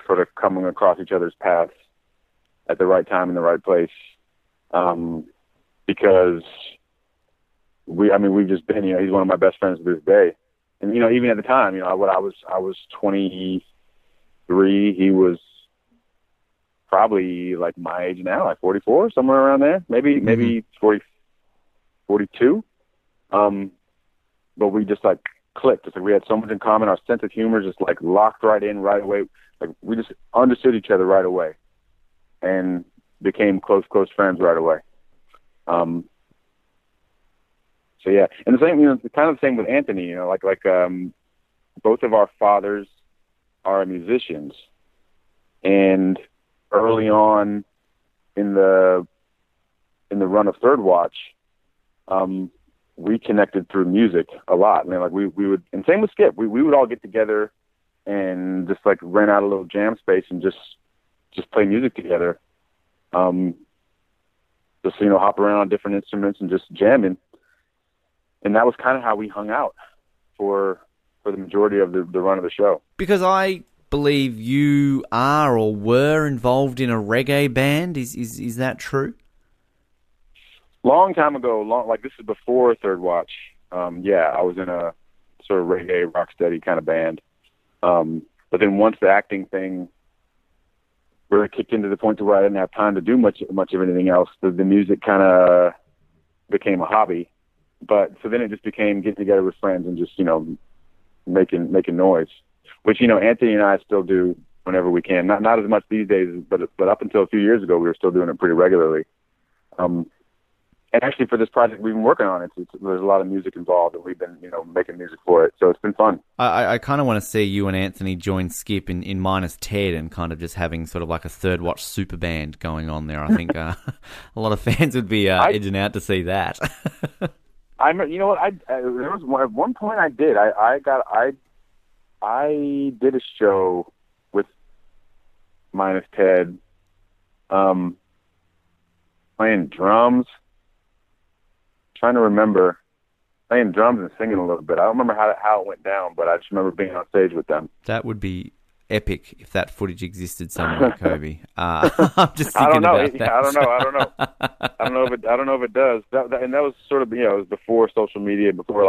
sort of coming across each other's paths at the right time in the right place. Because we've just been, he's one of my best friends to this day. And, even at the time, I was 23, he was probably like my age now, like 44, somewhere around there, maybe 40, 42. But we just like clicked. It's like we had so much in common. Our sense of humor just like locked right in right away. Like we just understood each other right away and became close friends right away. So yeah, and the same, kind of the same with Anthony. Both of our fathers are musicians, and early on in the run of Third Watch, we connected through music a lot. We would, and same with Skip, we would all get together and just like rent out a little jam space and just play music together. Just hop around on different instruments and just jamming. And that was kind of how we hung out for the majority of the run of the show. Because I believe you are or were involved in a reggae band. Is that true? Long time ago, this is before Third Watch. I was in a sort of reggae rocksteady kind of band. But then once the acting thing really kicked into the point to where I didn't have time to do much of anything else, the music kind of became a hobby. But so then it just became getting together with friends and just, making noise, which, Anthony and I still do whenever we can. Not as much these days, but up until a few years ago, we were still doing it pretty regularly. And actually for this project we've been working on, there's a lot of music involved and we've been, making music for it. So it's been fun. I kind of want to see you and Anthony join Skip in Minus Ted and kind of just having sort of like a Third Watch super band going on there. I think a lot of fans would be edging out to see that. At one point I did. I did a show with Minus Ted, playing drums. Trying to remember, playing drums and singing a little bit. I don't remember how it went down, but I just remember being on stage with them. That would be epic if that footage existed somewhere, Coby. I'm just thinking about that. I don't know if it does. That was sort of, it was before social media, before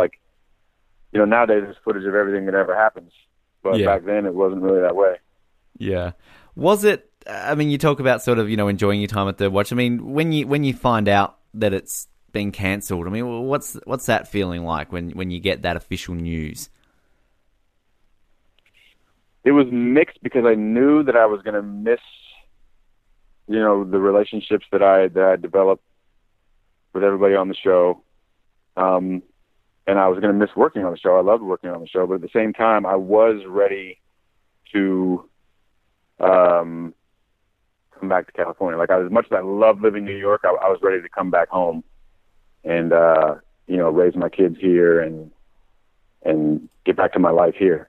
nowadays there's footage of everything that ever happens. But back then it wasn't really that way. Yeah. Was it, you talk about sort of, enjoying your time at Third Watch. When you find out that it's been cancelled, what's that feeling like when you get that official news? It was mixed because I knew that I was going to miss, the relationships that I developed with everybody on the show. And I was going to miss working on the show. I loved working on the show, but at the same time, I was ready to come back to California. As much as I loved living in New York, I was ready to come back home and, raise my kids here and get back to my life here.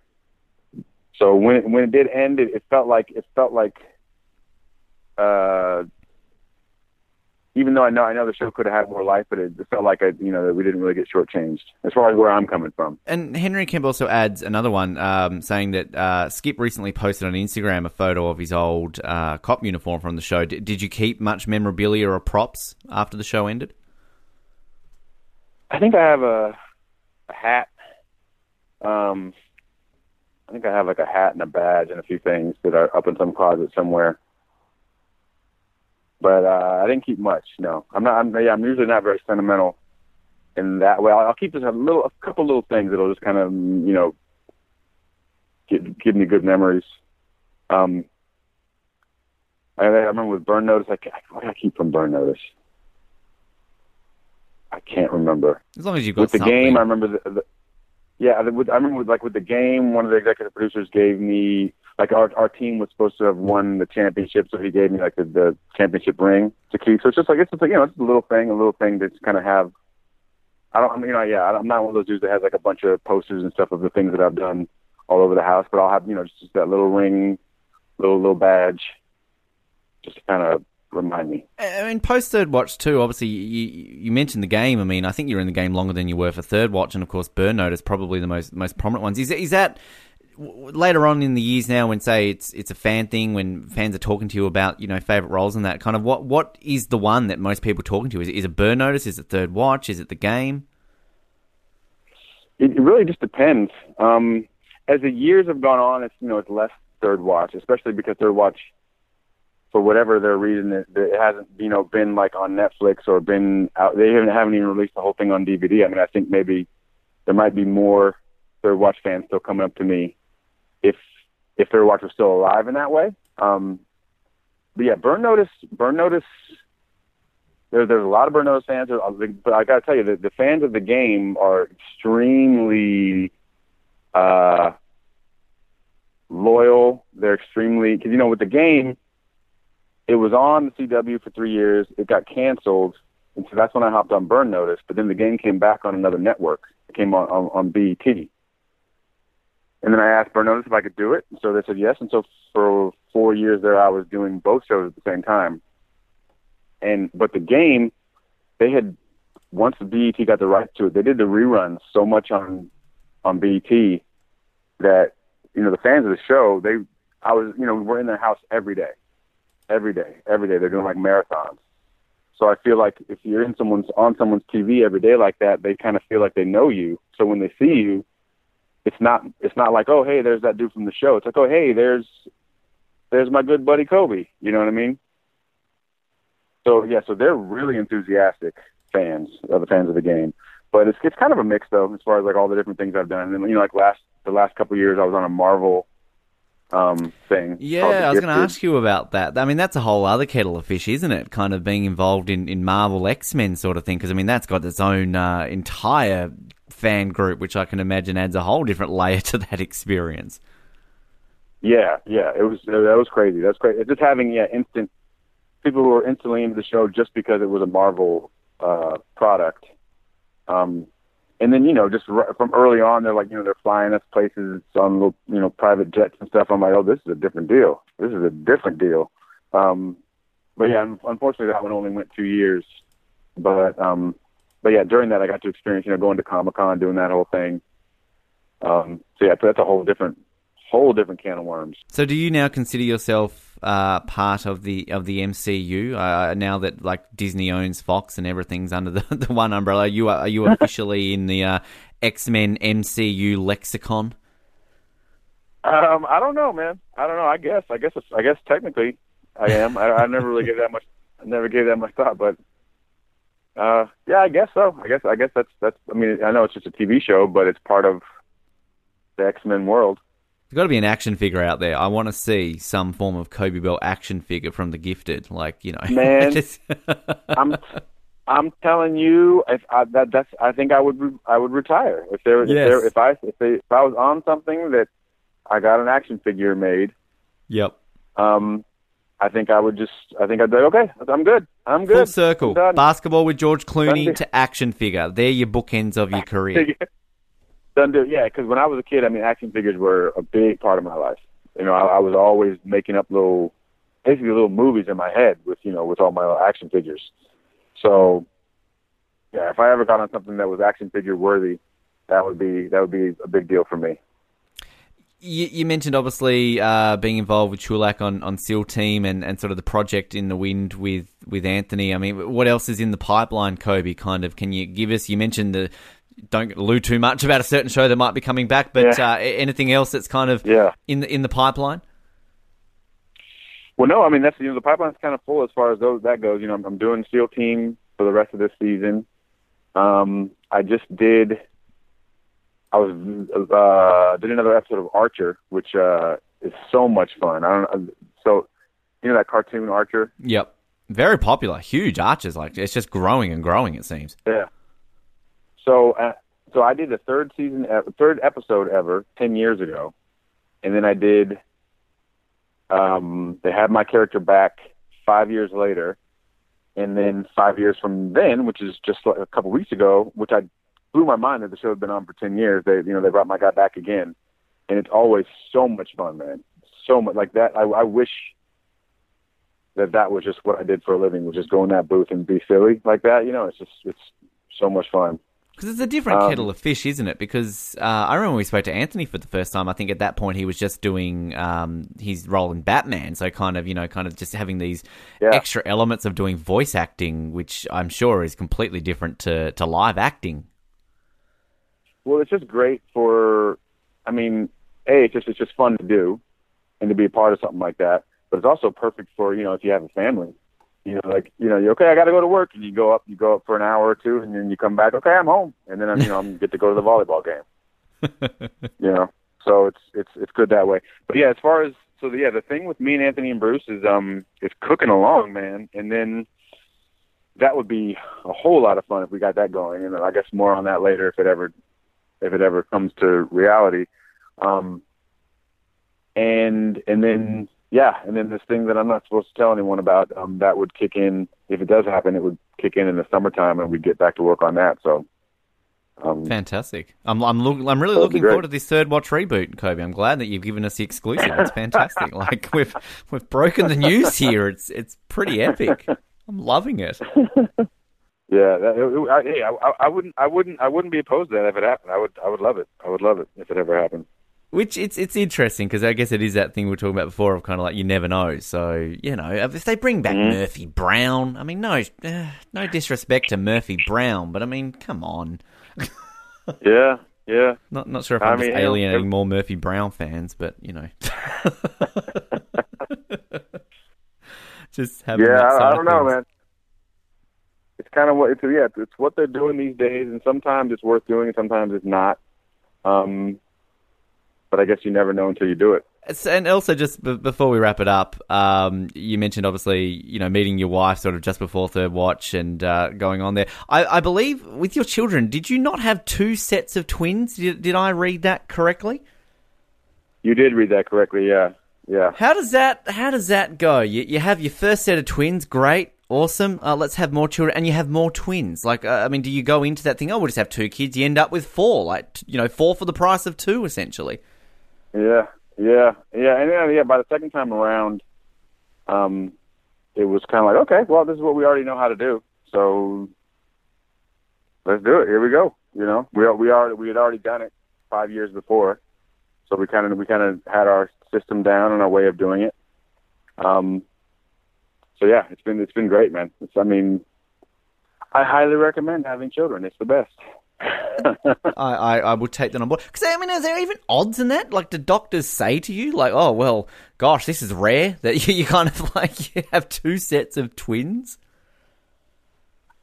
So when it did end, it felt like even though I know the show could have had more life, but it felt like that we didn't really get shortchanged as far as where I'm coming from. And Henry Kemp also adds another one, saying that Skip recently posted on Instagram a photo of his old cop uniform from the show. Did you keep much memorabilia or props after the show ended? I think I have a hat. I think I have a hat and a badge and a few things that are up in some closet somewhere. But I didn't keep much. No, I'm usually not very sentimental in that way. I'll keep just a couple little things that'll just kind of give me good memories. I remember with Burn Notice. What did I keep from Burn Notice? I can't remember. As long as you've got something. With the game, I remember with the game, one of the executive producers gave me, our team was supposed to have won the championship, so he gave me, the championship ring to keep. So it's just, it's a little thing that's kind of have, I'm not one of those dudes that has, a bunch of posters and stuff of the things that I've done all over the house, but I'll have, just that little ring, little badge, just to kind of remind me. Post Third Watch too, obviously you mentioned the game. I think you were in the game longer than you were for Third Watch, and of course Burn Notice, probably the most prominent ones. Is that later on in the years now, when say it's a fan thing, when fans are talking to you about, you know, favorite roles and that kind of, what is the one that most people are talking to? Is it Burn Notice? Is it Third Watch? Is it The Game? It really just depends. As the years have gone on, it's less Third Watch, especially because Third Watch, for whatever their reason, it hasn't been like on Netflix or been out. They haven't even released the whole thing on DVD. I mean, I think maybe there might be more Third Watch fans still coming up to me if Third Watch was still alive in that way. But yeah, Burn Notice. There's a lot of Burn Notice fans, but I got to tell you, the fans of The Game are extremely loyal. They're extremely, because with The Game, it was on the CW for 3 years. It got canceled, and so that's when I hopped on Burn Notice. But then The Game came back on another network. It came on BET, and then I asked Burn Notice if I could do it, and so they said yes. And so for 4 years there, I was doing both shows at the same time. But The Game, they had, once BET got the rights to it, they did the reruns so much on BET that the fans of the show, we were in their house every day. They're doing like marathons. So I feel like if you're on someone's TV every day like that, they kind of feel like they know you. So when they see you, it's not like, oh hey, there's that dude from the show. It's like, oh hey, there's my good buddy Coby. You know what I mean? So yeah, so they're really enthusiastic fans of The Game. But it's kind of a mix though, as far as like all the different things I've done. And then the last couple of years, I was on a Marvel thing. Yeah, I was going to ask you about that. I mean, that's a whole other kettle of fish, isn't it? Kind of being involved in Marvel X-Men sort of thing, because I mean that's got its own entire fan group, which I can imagine adds a whole different layer to that experience. Yeah, that was crazy. That's crazy. It's just having instant. People who were instantly into the show just because it was a Marvel product. And then, just from early on, they're like, they're flying us places on little, private jets and stuff. I'm like, oh, this is a different deal. But yeah, unfortunately, that one only went 2 years. But yeah, during that, I got to experience, going to Comic-Con, doing that whole thing. So yeah, that's a whole different can of worms. So do you now consider yourself part of the MCU now that like Disney owns Fox and everything's under the one umbrella? Are you officially in the X-Men MCU lexicon? I don't know, man. I don't know. I guess technically I am. I never really gave that much. I never gave that much thought, but yeah, I guess so. I guess that's. I mean, I know it's just a TV show, but it's part of the X-Men world. There's got to be an action figure out there. I want to see some form of Coby Bell action figure from The Gifted, Man, I'm telling you, I think I would retire if I was on something that I got an action figure made. Yep. I'd be like, okay, I'm good. Full circle. Basketball with George Clooney to action figure. They're your bookends of your career. Yeah, because when I was a kid, I mean, action figures were a big part of my life. I was always making up basically little movies in my head with all my little action figures. So, yeah, if I ever got on something that was action figure worthy, that would be a big deal for me. You mentioned obviously being involved with Chulak on Seal Team and sort of the project in the wind with Anthony. I mean, what else is in the pipeline, Coby? Kind of, can you give us? You mentioned don't allude too much about a certain show that might be coming back, but anything else that's kind of in the pipeline? Well, no, I mean, that's, the pipeline's kind of full as far as that goes. I'm doing SEAL Team for the rest of this season. I did another episode of Archer, which is so much fun. That cartoon Archer? Yep. Very popular, huge Archers. It's just growing and growing, it seems. Yeah. So I did the third episode ever 10 years ago, and then I did. They had my character back 5 years later, and then 5 years from then, which is just like a couple weeks ago, which I blew my mind that the show had been on for 10 years. They brought my guy back again, and it's always so much fun, man. So much like that. I wish that was just what I did for a living, was just go in that booth and be silly like that. It's so much fun. Because it's a different kettle of fish, isn't it? Because I remember we spoke to Anthony for the first time. I think at that point he was just doing his role in Batman. So kind of just having these extra elements of doing voice acting, which I'm sure is completely different to live acting. Well, it's just great for, I mean, A, it's just fun to do and to be a part of something like that. But it's also perfect for, if you have a family. You're okay, I got to go to work. And you go up for an hour or two, and then you come back, okay, I'm home. And then, I get to go to the volleyball game. So it's good that way. But yeah, as far as, the thing with me and Anthony and Bruce is it's cooking along, man. And then that would be a whole lot of fun if we got that going. And I guess more on that later if it ever comes to reality. And then this thing that I'm not supposed to tell anyone about, that would kick in, if it does happen, it would kick in the summertime, and we'd get back to work on that. So, fantastic. I'm really looking forward to this Third Watch reboot, Coby. I'm glad that you've given us the exclusive. It's fantastic. Like we've broken the news here. It's pretty epic. I'm loving it. Yeah, I wouldn't be opposed to that if it happened. I would love it. I would love it if it ever happened. Which it's interesting because I guess it is that thing we were talking about before of kind of like you never know. So, if they bring back Murphy Brown, I mean, no disrespect to Murphy Brown, but I mean, come on. Yeah. Not sure if I'm just alienating more Murphy Brown fans, but just having that side I don't know, man. It's kind of it's what they're doing these days, and sometimes it's worth doing, and sometimes it's not. But I guess you never know until you do it. And also, just before we wrap it up, you mentioned, obviously, meeting your wife sort of just before Third Watch and going on there. I believe with your children, did you not have two sets of twins? Did I read that correctly? You did read that correctly, yeah. How does that go? You have your first set of twins, great. Awesome. Let's have more children. And you have more twins. Like, do you go into that thing, we'll just have two kids. You end up with four, like, four for the price of two, essentially. Yeah. And then, by the second time around, it was kind of like, okay, well, this is what we already know how to do. So let's do it. Here we go. We had already done it 5 years before. So we kind of had our system down and our way of doing it. So yeah, it's been great, man. I highly recommend having children. It's the best. I would take that on board. Because are there even odds in that? Like, do doctors say to you, like, oh well, gosh, this is rare that you kind of like you have two sets of twins?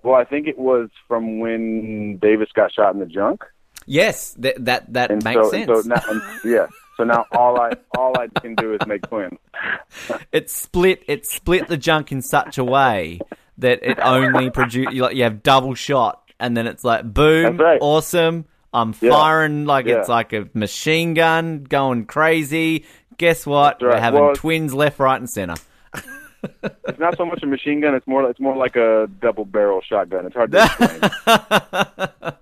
Well, I think it was from when Davis got shot in the junk. Yes, that makes sense. So now all I can do is make twins. It split the junk in such a way that it only produced. You have double shot, and then it's like boom, right. Awesome. I'm firing it's like a machine gun, going crazy. Guess what? Right. We're having twins left, right, and center. It's not so much a machine gun. It's more like a double barrel shotgun. It's hard to explain.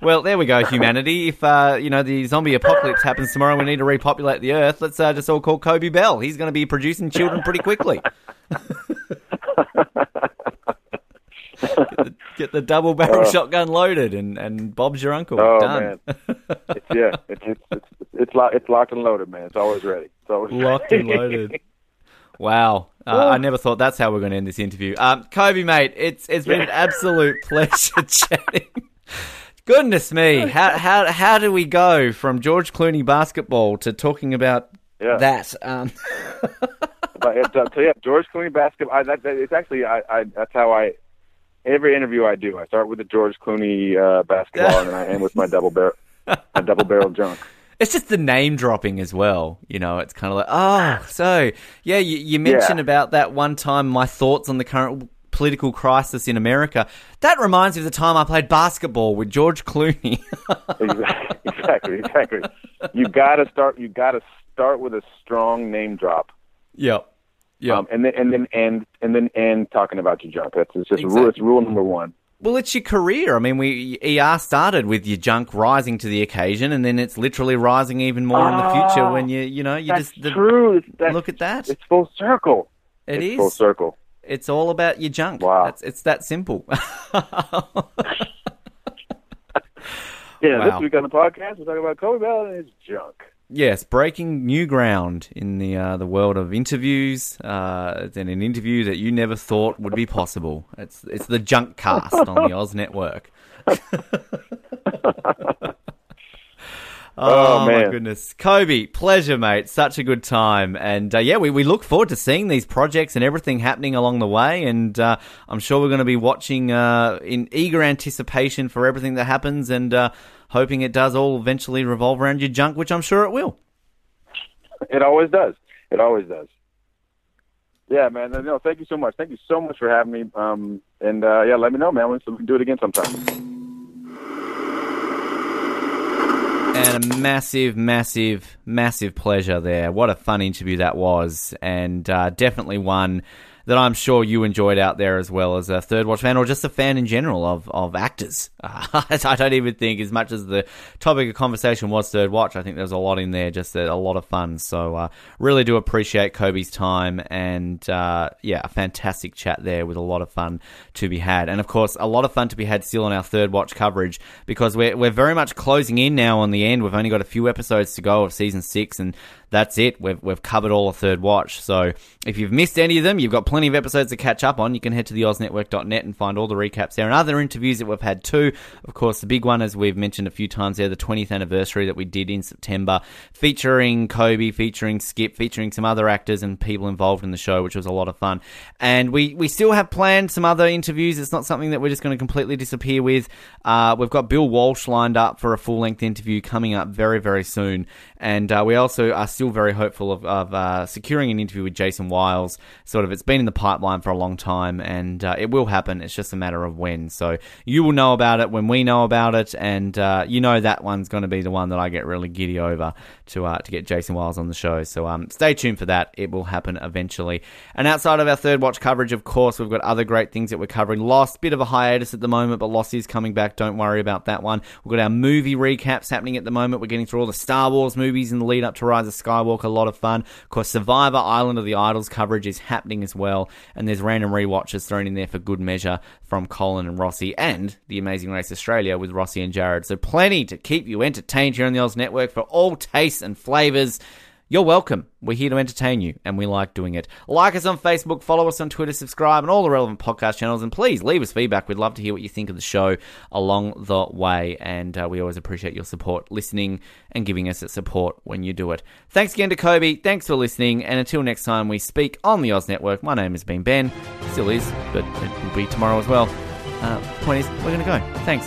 Well, there we go, humanity. If, the zombie apocalypse happens tomorrow and we need to repopulate the Earth, let's just all call Coby Bell. He's going to be producing children pretty quickly. Get the double-barrel shotgun loaded and Bob's your uncle. Oh, done. Man. It's locked and loaded, man. It's always ready. Locked and loaded. Wow. I never thought that's how we're going to end this interview. Coby, mate, it's been an absolute pleasure chatting. Goodness me, how do we go from George Clooney basketball to talking about that? George Clooney basketball. That's how every interview I do. I start with the George Clooney basketball, and then I end with my double barrel junk. It's just the name dropping as well. It's kind of like, you mentioned about that one time. My thoughts on the current political crisis in America. That reminds me of the time I played basketball with George Clooney. Exactly. You gotta start with a strong name drop. Yeah. And then talking about your junk. It's rule number one. Well, it's your career. I mean, ER started with your junk rising to the occasion, and then it's literally rising even more in the future when true. Look at that. It's full circle. It's full circle. It's all about your junk. Wow. It's that simple. Yeah, wow. This week on the podcast, we're talking about Coby Bell and his junk. Yes, breaking new ground in the world of interviews, and an interview that you never thought would be possible. It's the junk cast on the Oz Network. Oh, man. My goodness. Coby, pleasure, mate. Such a good time. And, we look forward to seeing these projects and everything happening along the way. And I'm sure we're going to be watching in eager anticipation for everything that happens and hoping it does all eventually revolve around your junk, which I'm sure it will. It always does. It always does. Yeah, man. No, thank you so much. Thank you so much for having me. Let me know, man. We can do it again sometime. And a massive, massive, massive pleasure there. What a fun interview that was, and definitely one that I'm sure you enjoyed out there as well as a Third Watch fan or just a fan in general of actors. I don't even think, as much as the topic of conversation was Third Watch, I think there was a lot in there, just a lot of fun. So really do appreciate Coby's time and, a fantastic chat there with a lot of fun to be had. And, of course, a lot of fun to be had still on our Third Watch coverage because we're very much closing in now on the end. We've only got a few episodes to go of Season 6 and that's it. We've covered all of Third Watch. So if you've missed any of them, you've got plenty of episodes to catch up on. You can head to theoznetwork.net and find all the recaps there and other interviews that we've had too. Of course, the big one, as we've mentioned a few times there, the 20th anniversary that we did in September, featuring Coby, featuring Skip, featuring some other actors and people involved in the show, which was a lot of fun. And we still have planned some other interviews. It's not something that we're just going to completely disappear with. We've got Bill Walsh lined up for a full-length interview coming up very, very soon. And we also are still very hopeful of securing an interview with Jason Wiles. Sort of, it's been in the pipeline for a long time, and it will happen. It's just a matter of when. So you will know about it when we know about it, and that one's going to be the one that I get really giddy over to get Jason Wiles on the show. So stay tuned for that. It will happen eventually. And outside of our Third Watch coverage, of course, we've got other great things that we're covering. Lost, bit of a hiatus at the moment, but Lost is coming back. Don't worry about that one. We've got our movie recaps happening at the moment. We're getting through all the Star Wars movies in the lead up to Rise of Skywalker, a lot of fun. Of course, Survivor, Island of the Idols coverage is happening as well, and there's random rewatches thrown in there for good measure from Colin and Rossi, and The Amazing Race Australia with Rossi and Jared. So plenty to keep you entertained here on the Oz Network for all tastes and flavours. You're welcome. We're here to entertain you, and we like doing it. Like us on Facebook, follow us on Twitter, subscribe, and all the relevant podcast channels, and please leave us feedback. We'd love to hear what you think of the show along the way, and we always appreciate your support, listening, and giving us that support when you do it. Thanks again to Coby. Thanks for listening, and until next time we speak on the Oz Network, my name has been Ben. Still is, but it will be tomorrow as well. Point is, we're going to go. Thanks.